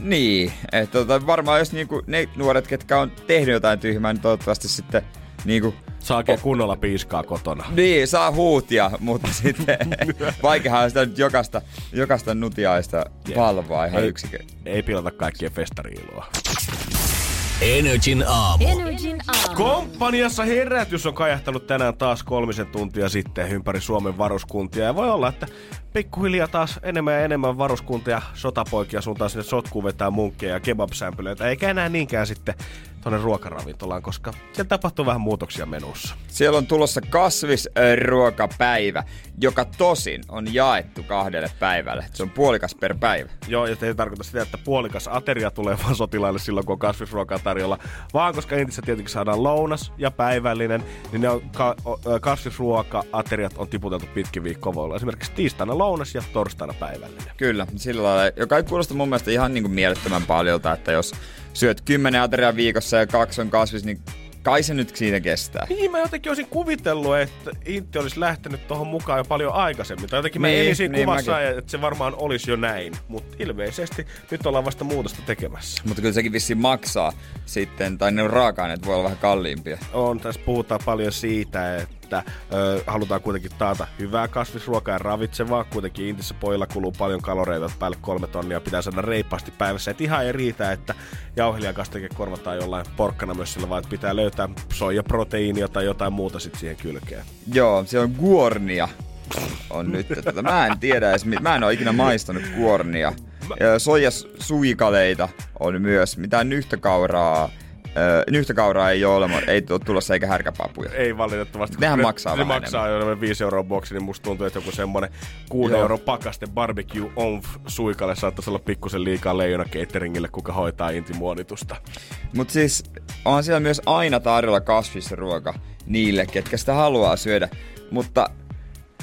Niin, että tota, varmaan jos niinku ne nuoret, ketkä on tehnyt jotain tyhmää, niin toivottavasti sitten niinku saa oikein kunnolla piiskaa kotona. Niin, saa huutia, mutta sitten vaikeahan on sitä nyt jokaista, jokaista nutiaista palvaa yeah. ihan yksikö. Ei pilata kaikkien festariiloa. N R J:n aamu. Komppaniassa herätys on kajahtanut tänään taas kolmisen tuntia sitten ympäri Suomen varuskuntia. Ja voi olla, että pikkuhiljaa taas enemmän ja enemmän varuskuntia sotapoikia suuntaan sinne sotkuun vetää munkkeja ja kebab-sämpylöitä. Eikä enää niinkään sitten tuonne ruokaravintolaan, koska siellä tapahtuu vähän muutoksia menussa. Siellä on tulossa kasvisruokapäivä, joka tosin on jaettu kahdelle päivälle. Se on puolikas per päivä. Joo, ja se ei tarkoita sitä, että puolikas ateria tulee vaan sotilaille silloin, kun on kasvisruokaa tarjolla. Vaan koska entissä tietenkin saadaan lounas ja päivällinen, niin ne on ka- kasvisruoka-ateriat on tiputeltu pitkin viikkoa. Voi olla esimerkiksi tiistaina lounas ja torstaina päivällinen. Kyllä, sillä lailla, joka ei kuulosta mun mielestä ihan niin kuin mielettömän paljolta, että jos syöt kymmenen ateriaa viikossa ja kaksi on kasvis, niin kai se nyt siinä kestää. Niin, mä jotenkin olisin kuvitellut, että Intti olisi lähtenyt tuohon mukaan jo paljon aikaisemmin. Tai jotenkin mä niin, elisin niin kuvassa, että se varmaan olisi jo näin. Mutta ilmeisesti nyt ollaan vasta muutosta tekemässä. Mutta kyllä sekin vissiin maksaa sitten, tai ne raaka-aineet voi olla vähän kalliimpia. On, tässä puhutaan paljon siitä, että että ö, halutaan kuitenkin taata hyvää kasvisruokaa ja ravitsevaa. Kuitenkin Intissä pojilla kuluu paljon kaloreita, päälle kolme tonnia pitää saada reippaasti päivässä. Et ihan ei riitä, että jauhelijakasteke korvataan jollain porkkana myös sillä, vaan pitää löytää soijaproteiinia tai jotain muuta sit siihen kylkeen. Joo, se on guornia. On nyt, että mä en tiedä edes, mä en ole ikinä maistanut guornia. Soijasuikaleita on myös, mitään nyhtökauraa. Öö, nyhtökauraa ei ole olemassa, ei ole tulossa eikä härkäpapuja. Ei valitettavasti. Nehän ne, maksaa ne vähän maksaa enemmän. Jo viisi euroa boksi, niin musta tuntuu, että joku semmonen kuuden euron pakaste barbecue onf suikalle saattaisi olla pikkusen liikaa leijona cateringille, kuka hoitaa intimuonitusta. Mut siis on siellä myös aina tarjolla kasvisruoka niille, ketkä sitä haluaa syödä. Mutta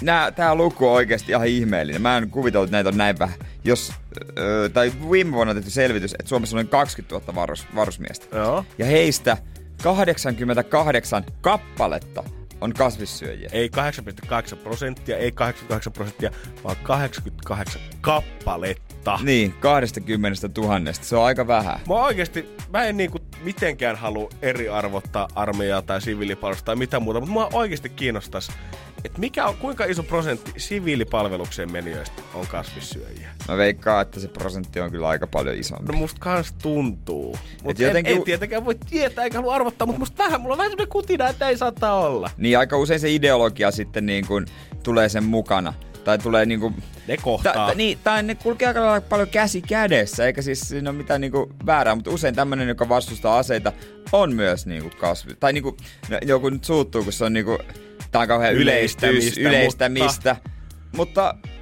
nää, tää luku on oikeesti ihan ihmeellinen. Mä en kuvitellut, että näitä on näin vähän. Jos, öö, tai viime vuonna on tehty selvitys, että Suomessa on noin kaksikymmentätuhatta varus, varusmiestä. Joo. Ja heistä kahdeksankymmentäkahdeksan kappaletta on kasvissyöjiä. Ei kahdeksan pilkku kahdeksan prosenttia, ei kahdeksankymmentäkahdeksan prosenttia, vaan kahdeksankymmentäkahdeksan kappaletta. Niin, kaksikymmentätuhatta. Se on aika vähän. Mä oikeesti, mä en niinku mitenkään halua eri arvottaa armeijaa tai siviilipalvelusta tai mitään muuta, mutta mua oikeesti kiinnostais, että mikä on, kuinka iso prosentti siviilipalvelukseen menijöistä on kasvissyöjiä? Mä veikkaan, että se prosentti on kyllä aika paljon isompi. No musta kans tuntuu. Mut en, jotenkin... ei tietenkään voi tietää, eikä halua arvottaa, mutta musta vähän, mulla on vähän semmoinen kutina, että ei saattaa olla. Niin aika usein se ideologia sitten niin kun tulee sen mukana. Tai tulee niinku... Ne kohtaa. Ta, ta, niin, tai ne kulkee aika paljon käsi kädessä, eikä siis siinä ole mitään niinku väärää, mutta usein tämmönen, joka vastustaa aseita, on myös niinku kasvi... Tai niinku, joku nyt suuttuu, kun se on niinku... Tää on kauhean yleistämistä, yleistämistä mutta... mutta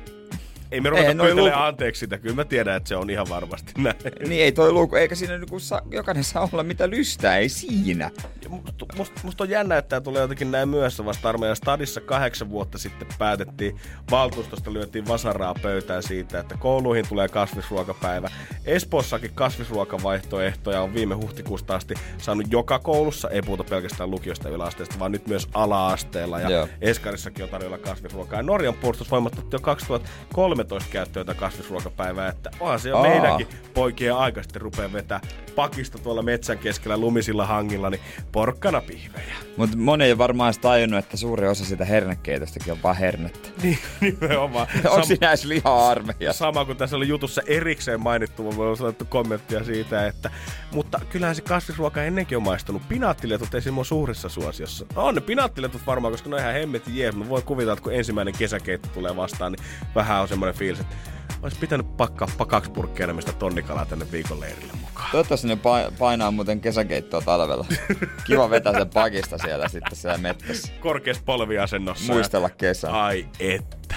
ei me ruveta pyytelemään luku... anteeksi sitä, kyllä mä tiedän, että se on ihan varmasti näin. Niin ei toi luku, eikä siinä niinku saa, jokainen saa olla mitä lystää, ei siinä. Musta must, must on jännä, että tää tulee jotenkin näin myöhässä vasta armeijan stadissa. Kahdeksan vuotta sitten päätettiin, valtuustosta lyötiin vasaraa pöytään siitä, että kouluihin tulee kasvisruokapäivä. Espoossakin kasvisruokavaihtoehtoja on viime huhtikuusta asti saanut joka koulussa, ei puhuta pelkästään lukiosta yläasteesta, vaan nyt myös ala-asteella. Ja joo. Eskarissakin on tarjolla kasvisruokaa. Ja Norjan puolustusvoimat otti jo kaksituhattakolme käyttöitä kasvisruokapäivää, että onhan se jo meidänkin poikien aika sitten rupeaa vetää pakista tuolla metsän keskellä lumisilla hangilla, niin porkkana pihvejä. Mutta moni ei varmaan edes tajunnut, että suuri osa siitä hernekeitostakin on vaan hernettä. Niin, nimenomaan. Onko sinä edes liha-armeija? Sama kuin tässä oli jutussa erikseen mainittu, mä voin sanoa kommenttia siitä, että mutta kyllähän se kasvisruoka ennenkin on maistunut. Pinaattiletut esimerkiksi on suurissa suosiossa. On ne pinaattiletut varmaan, koska ne on ihan hemmetin jees. Mä voin kuvitella, että kun ensimmäinen kesäkeitto tulee vastaan, niin vähän on semmoinen fiilis, että olisi pitänyt pakkaa kaksi purkkia enemmistä tonnikalaa tänne viikon leirille mukaan. Toivottavasti ne painaa muuten kesäkeittoa talvella. Kiva vetää sen pakista siellä sitten siellä mettässä. Korkeassa polviasennossa. Muistella kesää. Ai että.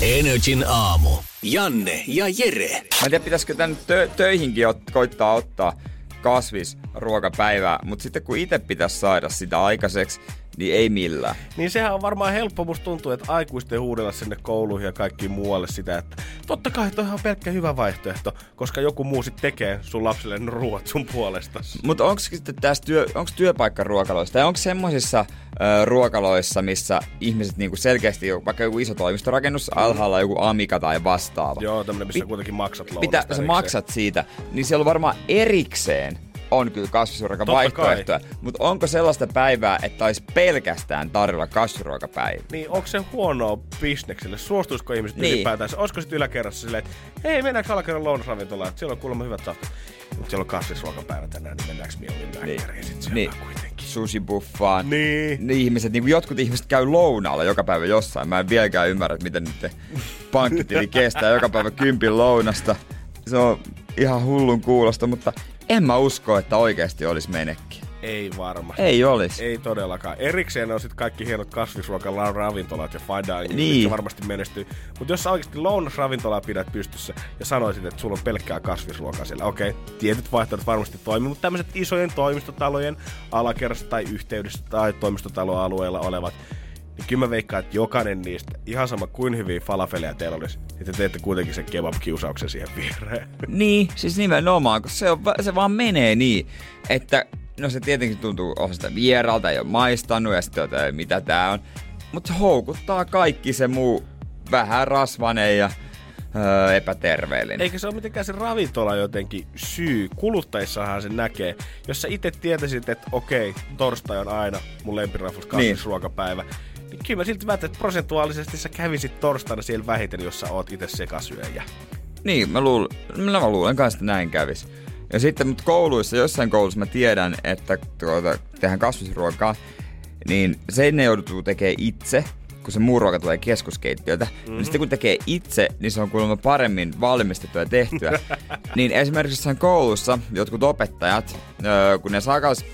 N R J:n aamu. Janne ja Jere. Mä en tiedä, pitäisikö tän tö- töihinkin ot- koittaa ottaa kasvisruokapäivää, mutta sitten kun itse pitäisi saada sitä aikaiseksi, niin ei millään. Niin sehän on varmaan helppo. Musta tuntuu, että aikuisten huudella sinne kouluihin ja kaikkiin muualle sitä, että totta kai toi on pelkkä hyvä vaihtoehto, koska joku muu sit tekee sun lapselle ne ruoat sun puolesta. Mutta onko sitten tässä työ, onko työpaikkaruokaloissa, ja onko semmoisissa ö, ruokaloissa, missä ihmiset niinku selkeästi, vaikka joku iso toimistorakennus, alhaalla joku Amiga tai vastaava. Joo, tämmönen, missä Pit- kuitenkin maksat lounasta. Mitä sä maksat siitä, niin siellä on varmaan erikseen on kyllä kasvisruokavaihtoehtoja, mutta onko sellaista päivää, että olisi pelkästään tarjolla kasvisruokapäivä? Niin, onko se huonoa bisnekselle? Suostuisiko ihmiset niin ylipäätään? Olisiko sitten yläkerrassa silleen, että hei, mennäänkö alakerran lounasravintolaan? Siellä on kuulemma hyvät saftat. Mutta siellä on kasvisruokapäivä tänään, niin mennäänkö mieluummin lääkäriin sitten siellä niin kuitenkin? Sushi-buffaan. Niin. Ne ihmiset, niin kuin jotkut ihmiset käy lounaalla joka päivä jossain. Mä en vieläkään ymmärrä, miten nyt pankkitili kestää joka päivä kympin lounasta. Se on ihan hullun kuulosta, mutta en mä usko, että oikeesti olisi menekki. Ei varmasti. Ei olisi. Ei todellakaan. Erikseen on sit kaikki hienot kasvisruokan ravintolat ja fine dining, niin mitkä varmasti menestyy. Mutta jos sä oikeesti lounasravintolaa pidät pystyssä ja sanoisit, että sulla on pelkkää kasvisruokaa siellä. Okei, tietyt vaihtoehdot varmasti toimii, mutta tämmöiset isojen toimistotalojen alakerrassa tai yhteydessä tai toimistotaloalueella olevat, niin kyllä mä veikkaan, että jokainen niistä, ihan sama kuin hyviä falafeleja teillä olisi, että teette kuitenkin sen kebab-kiusauksen siihen viereen. Niin, siis nimenomaan, kun se, on, se vaan menee niin, että no se tietenkin tuntuu osasta vieralta, ei ole maistanut ja sitten jotain, mitä tää on. Mutta se houkuttaa kaikki se muu vähän rasvainen ja öö, epäterveellinen. Eikä se ole mitenkään se ravintola jotenkin syy. Kuluttajissahan se näkee. Jos sä itse tietäisit, että okei, torstai on aina mun lempirafus kasvisruokapäivä, niin kyllä mä silti väitän, että prosentuaalisesti sä kävisit torstaina siellä vähiten, jos sä oot itse sekasyöjä. Niin, mä, luul, mä, mä luulen kanssa, että näin kävis. Ja sitten mut kouluissa, jossain koulussa mä tiedän, että tuota, tehdään kasvisruokaa, niin sen ne joutuu tekemään itse, kun se muu ruoka tulee keskuskeittiöltä. Mm-hmm. Niin sitten kun tekee itse, niin se on kuulemma paremmin valmistettua ja tehtyä. Niin esimerkiksi jossain koulussa jotkut opettajat, öö, kun ne saa kas,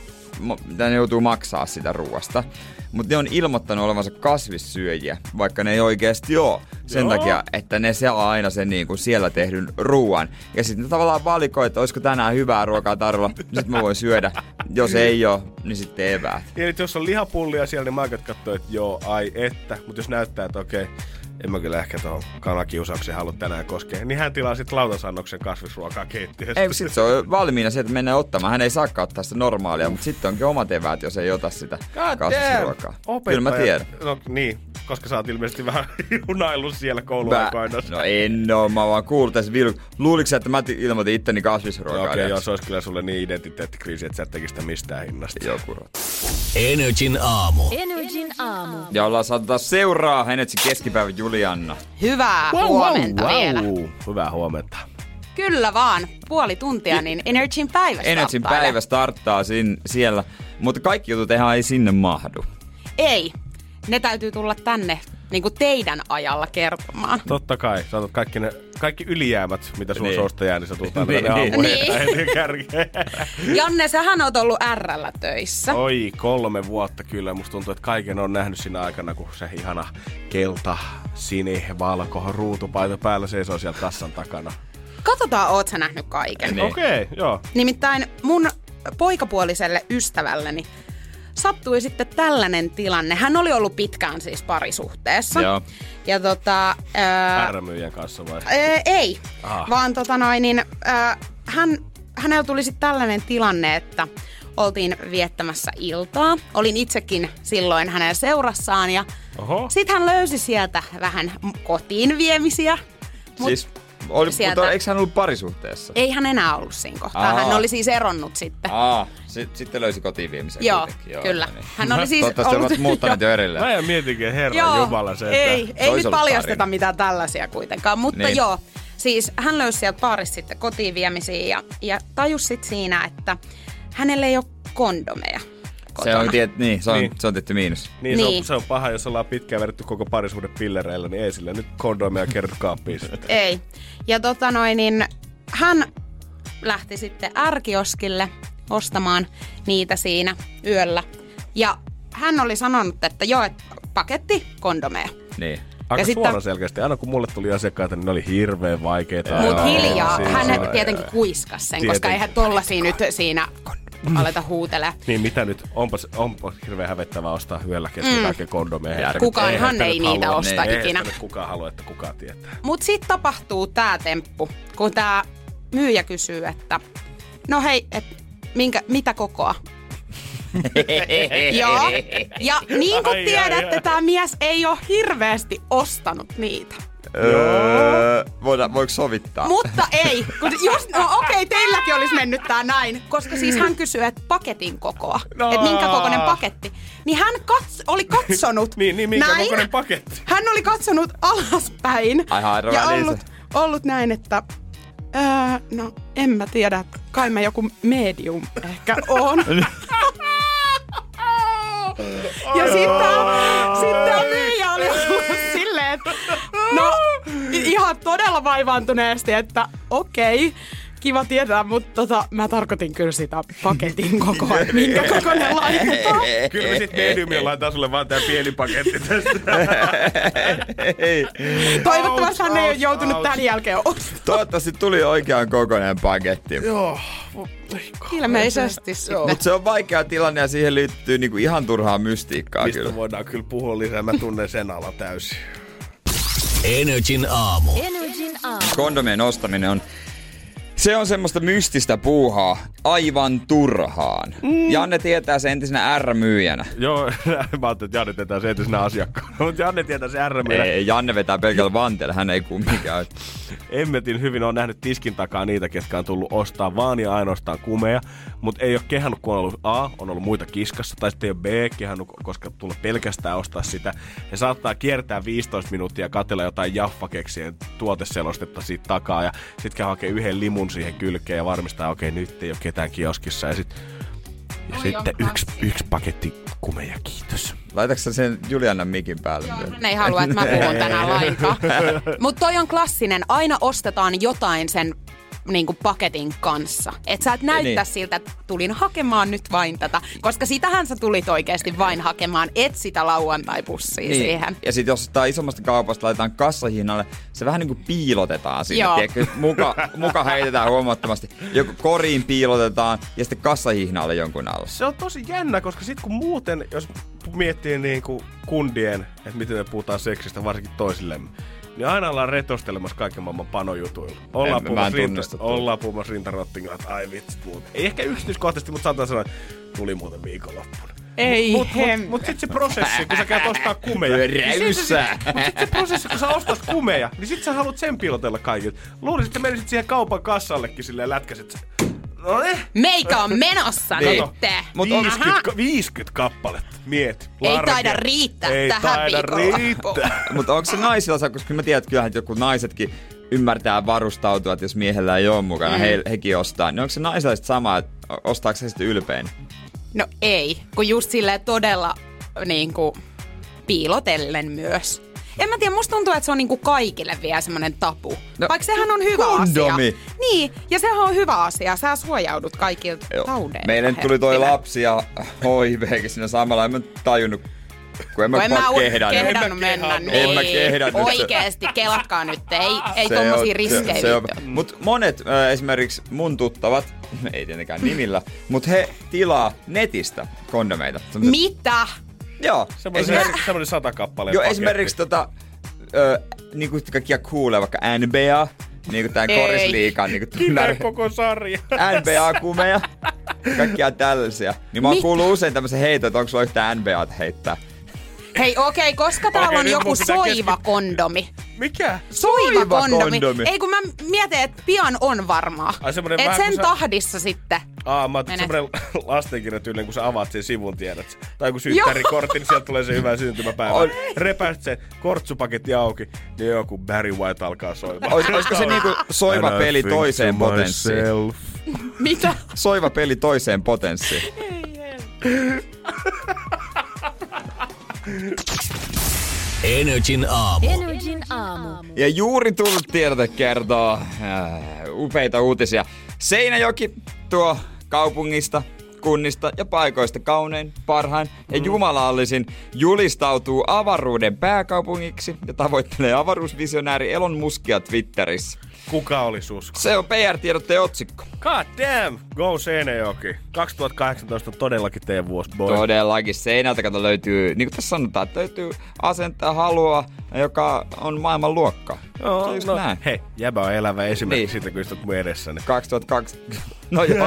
ne joutuu maksaa sitä ruoasta, mutta ne on ilmoittanut olevansa kasvissyöjiä, vaikka ne ei oikeasti ole. Sen Joo. takia, että ne saa aina sen niin kuin siellä tehdyn ruoan. Ja sitten tavallaan valikoi, että olisiko tänään hyvää ruokaa tarjolla, sitten mä voin syödä. Jos ei ole, niin sitten eväät. Eli jos on lihapullia siellä, niin mä katsoin, että joo, ai että. Mutta jos näyttää, että okei, en mä kyllä ehkä tuohon kanakiusaukseen halua tänään koskea. Niin hän tilaa sitten lautasannoksen kasvisruokaa keittiöstä. Ei, sitten se on valmiina se, että mennään ottamaan. Hän ei saakaan ottaa sitä normaalia, mutta sitten onkin omat eväät, jos ei ota sitä God kasvisruokaa. Opettaja. Kyllä mä tiedän. No niin, koska sä oot ilmeisesti vähän junaillut siellä kouluaikoina. No en oo, mä vaan kuullut tässä vilku. Luuliko että mä ilmoitin itteni kasvisruokaa? No okei, okay, joo, se olisi kyllä sulle niin identiteettikriisi, että sä et tekisi sitä mistään hinnasta. Joo, kurot. N R J:n aamu. N R J:n aamu. Ja ollaan saatu taas seuraa N R J:n keskipäivän Julianna. Hyvää wow, huomenta wow, vielä. Wow. Hyvää huomenta. Kyllä vaan, puoli tuntia, niin N R J:n päivä starttaa. N R J:n päivä starttaa sin- siellä, mutta kaikki jutut eihän ei sinne mahdu. Ei, ne täytyy tulla tänne niin kuin teidän ajalla kertomaan. Totta kai, saatat kaikki ne... Kaikki ylijäämät, mitä sun niin. Suosta jää, niin sä tulet aina tänne aamuheittaa ennen kärkeä. Janne, sähän oot ollut R:llä töissä. Oi, kolme vuotta kyllä. Musta tuntuu, että kaiken on nähnyt siinä aikana, kun se ihana kelta, sini, valko, ruutupaito päällä seisoo siellä tassan takana. Katsotaan, oot sä nähnyt kaiken. Niin. Okei, okay, joo. Nimittäin mun poikapuoliselle ystävälleni sattui sitten tällainen tilanne. Hän oli ollut pitkään siis parisuhteessa. Joo. Ja tota... R-myyjän kanssa vai? Ää, ei, ah. vaan tota noin, niin ää, hän, hänellä tuli sitten tällainen tilanne, että oltiin viettämässä iltaa. Olin itsekin silloin hänen seurassaan ja sitten hän löysi sieltä vähän kotiin viemisiä. Mut siis, oli, mutta eikö hän ollut parisuhteessa? Ei hän enää ollut siinä kohtaa. Aha. Hän oli siis eronnut sitten. Aha. Sitten löysi kotiin viemisen joo, kuitenkin. Joo, kyllä. Niin. Hän oli siis toivottavasti ollut... Toivottavasti muuttaneet jo erilleen. Mä en mietinkin, herran jumala, se, että... Ei, ei nyt paljasteta tarina. Mitään tällaisia kuitenkaan, mutta niin. Joo. Siis hän löysi sieltä baarissa sitten kotiin viemisiin ja, ja tajusi sitten siinä, että hänellä ei ole kondomeja kotona. Se on, tiet, niin, se on, niin. Se on tietty miinus. Niin, niin. Se, on, se on paha, jos ollaan pitkään vedetty koko parisuuden pillereillä, niin ei sille nyt kondomeja kerry kaappiin sitten. Ei. Ja tota noin, niin hän lähti sitten R-kioskille ostamaan niitä siinä yöllä. Ja hän oli sanonut, että joo, et paketti kondomeja. Niin. Aika suoraan selkeästi. Aina kun mulle tuli asiakkaita, niin ne oli hirveän vaikeita. Mut hiljaa. Siis hän on, tietenkin kuiskasi sen, tietenkin. Koska eihän tollasia nyt siinä aleta huutelemaan. Niin mitä nyt? Onpas, onpas hirveän hävettävää ostaa yöllä kesken mm. kaiken kondomeja. Kukaanhan ei niitä halua. Osta ne, ikinä. Ei kukaan halua, että kukaan tietää. Mut sit tapahtuu tää temppu, kun tää myyjä kysyy, että no hei, et Minkä, mitä kokoa? Joo. Ja niin kuin ai, tiedätte, tämä mies ei ole hirveästi ostanut niitä. Öö, voida, voiko sovittaa? Mutta ei. Kun just, no okei, teilläkin olisi mennyt tää näin. Koska siis hän kysyy, että paketin kokoa. No. Että minkä kokoinen paketti. Niin hän kats- oli katsonut niin, niin, minkä näin. Kokoinen paketti. Hän oli katsonut alaspäin. Ai, ja ollut, ollut näin, että... Öö, no, en mä tiedä. Kai mä joku medium ehkä on. Ja sitten tää myyjä oli ollut silleen, että no ihan todella vaivaantuneesti, että okei, okay, kiva tietää, mutta tota, mä tarkoitin kyllä sitä paketin kokoa, minkä kokoinen laitetaan. Kyllä me sit mediumilla laitaan sulle vaan tää pieni paketti tästä. Toivottavasti hän ei ole joutunut ouch. Tämän jälkeen ostamaan. Toivottavasti tuli oikean kokoinen paketti. Joo. Ilmeisesti sitten. Mutta se on vaikea tilanne ja siihen liittyy niinku ihan turhaa mystiikkaa. Mistä kyllä. Voidaan kyllä puhua lisää, mä tunnen sen ala täysin. N R J:n aamu. N R J:n aamu. Kondomien ostaminen on... Se on semmoista mystistä puuhaa, aivan turhaan. Mm. Janne tietää se entisenä R-myyjänä. Joo, mä ajattelin, että Janne tietää se entisenä asiakkaana, mutta Janne tietää se R-myyjänä. Ei, Janne vetää pelkällä vanteella, hän ei kumminkaan. Emmetin hyvin on nähnyt tiskin takaa niitä, ketkä on tullut ostaa vaan ja ainoastaan kumeja, mutta ei ole kehannut, kun on ollut A, on ollut muita kiskassa, tai sitten ei ole B, kehannut, koska tulee pelkästään ostaa sitä. He saattaa kiertää viisitoista minuuttia ja katsella jotain jaffakeksien tuoteselostetta siitä takaa, ja sitten hakee yhden limun siihen kylkeen ja varmistaa, okei, okay, nyt ei ole ketään kioskissa. Ja, sit, ja sitten yksi, yksi paketti kumeja, kiitos. Laitatko sen Juliannan mikin päälle? Joo, hän ei halua, että mä puhun tänään lainkaan. Mutta toi on klassinen. Aina ostetaan jotain sen niinku paketin kanssa. Että sä et näyttää niin. Siltä, että tulin hakemaan nyt vain tätä. Koska sitähän sä tulit oikeasti vain hakemaan. Et sitä lauantai-pussia niin. Siihen. Ja sit jos tää isommasta kaupasta laitetaan kassahinnalle, se vähän niinku piilotetaan sinne. Muka, muka heitetään huomattavasti. Joku koriin piilotetaan ja sitten kassahihnalle jonkun alle. Se on tosi jännä, koska sit kun muuten, jos miettii niinku kundien, että miten me puhutaan seksistä varsinkin toisillemme, niin aina ollaan retostelemassa kaiken maailman panojutuilla. Ollaan puhumassa rinta, rintarottingaa, että ai vitsit muuten. Ei ehkä yksityiskohtaisesti, mutta saattaa sanoa, tuli muuten viikonloppuna. Ei mut, mut, mut, mut sit se prosessi, kun sä käyt ostaa kumeja. Niin sit, mut sit se prosessi, kun sä ostat kumeja, niin sit sä haluat sen pilotella kaikille. Luulisit, että menisit siihen kaupan kassallekin silleen lätkäsit sen. Noni. Meikä on menossa niin. Nyt. Mut viisikymmentä kappaletta. Mieti. Ei taida riittää Ei tähän viikonloppuun. Mutta onko se naisilla, koska mä tiedän, että kyllähän joku naisetkin ymmärtää varustautua, että jos miehellä ei ole mukana, mm. he, hekin ostaa. Niin onko se naisilla sitten sama, että ostaako se sitten ylpein? No ei, kun just silleen todella niinku piilotellen myös. En mä tiedä, musta tuntuu, että se on niinku kaikille vielä semmoinen tapu. No, vaikka sehän on hyvä kondomi. Asia. Niin, ja sehän on hyvä asia. Sä suojaudut kaikilta taudeilta. Meille tuli toi lapsi ja H I V:kin siinä samalla. En mä tajunnut, kun en mä vaan kehdannut. En mä kehdannut mennä. Niin. En mä kehdannut. Oikeesti, kelatkaa nyt. Ei, ei tommosia riskejä. Mut monet, äh, esimerkiksi mun tuttavat, ei tietenkään nimillä, mut he tilaa netistä kondomeita. Sellaiset. Mitä? Joo. Semmoinen sata kappaleen paketti. Joo, esimerkiksi tota, ö, niinku kaikkia kuulee, vaikka N B A, niinku tää korisliikan. Niinku Kiver koko sarja. N B A-kumeja, kaikkia tällaisia. Niin mä oon kuullut usein tämmösen heiton, että onko sulla yhtään N B A:ta heittää. Hei, okei, okay, koska täällä okay, on joku soiva keski... kondomi. Mikä? Soiva, soiva kondomi. kondomi. Ei, kun mä mietin, että pian on varmaa. Että sen sä... tahdissa sitten. Aa, mä otin semmoinen lastenkirjatyylinen, kun sä avaat sen sivun, tiedät. Tai kun synttärikortin, niin sieltä tulee se hyvä syntymäpäivä. On... Repäät sen kortsupaketti auki, niin joku Barry White alkaa soimaan. Ois, olisiko se niinku soiva peli toiseen potenssiin? Mitä? Soiva peli toiseen potenssiin. N R J:n aamu. N R J:n aamu. Ja juuri tullut tiedote kertoo äh, upeita uutisia. Seinäjoki tuo kaupungista, kunnista ja paikoista kaunein, parhain ja mm. jumalallisin julistautuu avaruuden pääkaupungiksi ja tavoittelee avaruusvisionääri Elon Muskia Twitterissä. Kuka oli susko? Se on P R-tiedotteen otsikko. God damn! Go Seinäjoki. kaksituhattakahdeksantoista on todellakin teidän vuosi, boy. Todellakin. Seinältä kato löytyy, niin kuin tässä sanotaan, että löytyy asentaa halua, joka on maailman luokkaa. Joo, no, no näin. Hei, jäbä on elävä esimerkki niin. Siitä, kun istut mun edessäni. kaksituhattakaksikymmentä. No joo.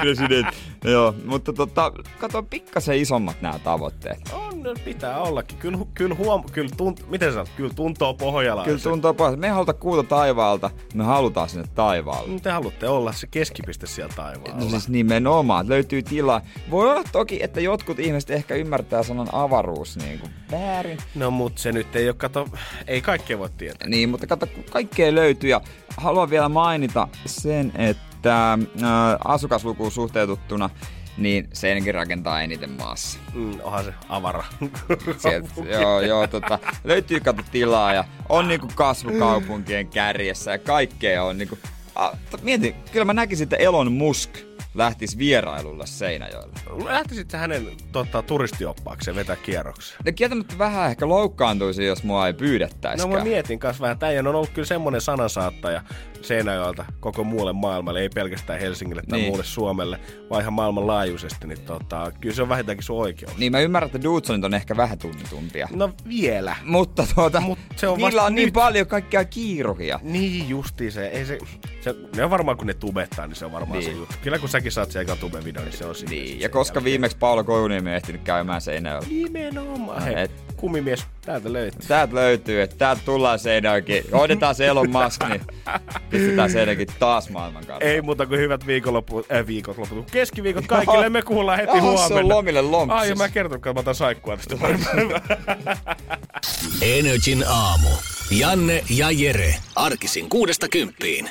President. Joo, mutta tota, kato pikkasen isommat nämä tavoitteet. On, no, pitää ollakin. Kyllä, kyllä huom... Kyllä tunt... Miten sanot? Kyllä tuntuu Pohjalaa. Kyllä tuntuu Pohjalaa. Me ei haluta kuuta taivaalta, me halutaan sinne taivaalle. Te haluatte olla se keskipiste siellä taivaalla. No siis nimenomaan, löytyy tilaa. Voi olla toki, että jotkut ihmiset ehkä ymmärtää sanan avaruus niin kuin väärin. No mut se nyt ei ole, kato, ei kaikkea voi tietää. Niin, mutta kato, kaikkea löytyy ja haluan vielä mainita sen, että asukaslukuun suhteutettuna niin senkin rakentaa eniten maassa. Mm, onhan se avara. Sieltä, joo, joo, tota, löytyy kato tilaa ja on niinku kasvukaupunkien kärjessä ja kaikkea on niinku... A, mieti, kyllä mä näkisin, että Elon Musk lähtisi vierailulla Seinäjoelle. Lähtisitkö hänen tota, turistioppaakseen vetää kierroksen? No kieltämättä vähän ehkä loukkaantuisi, jos mua ei pyydettäisikään. No mä mietin kanssa vähän. Täijän on ollut kyllä semmoinen sanansaattaja Seinäjoelta koko muulle maailmalle, ei pelkästään Helsingille tai niin. Muulle Suomelle, vaan ihan maailmanlaajuisesti. Niin tota, kyllä se on vähintäänkin sun oikeus. Niin mä ymmärrän, että Dudsonit on ehkä vähän tunnitumpia. No vielä. Mutta tuota, Mut se on niillä on nyt. Niin paljon kaikkia kiiruhia. Niin justiin se. Ei se, se. Ne on varmaan, kun ne tubettaa, niin se on varmaan niin. Se juttu. Kyllä kun säkin saat sen YouTube-videon, niin se on siinä. Niin, ja koska jälkeen. Viimeksi Paolo Kouniemi on ehtinyt käymään Seinäjoella. Nimenomaan. Hei, kumimies, täältä löytyy. Täältä löytyy, että täältä tullaan Seinäjoki. Hoidetaan se Elon Musk, niin pistetään Seinäjoki taas maailmankartta. Ei muuta kuin hyvät viikonloppu, äh, viikonloppu, keskiviikot kaikille. Me kuullaan heti Oho, huomenna. Se on lomille lompsis. Ai, mä kerton, kun mä otan saikkua tästä päivää. N R J:n aamu. Janne ja Jere. Arkisin kuudesta kymppiin.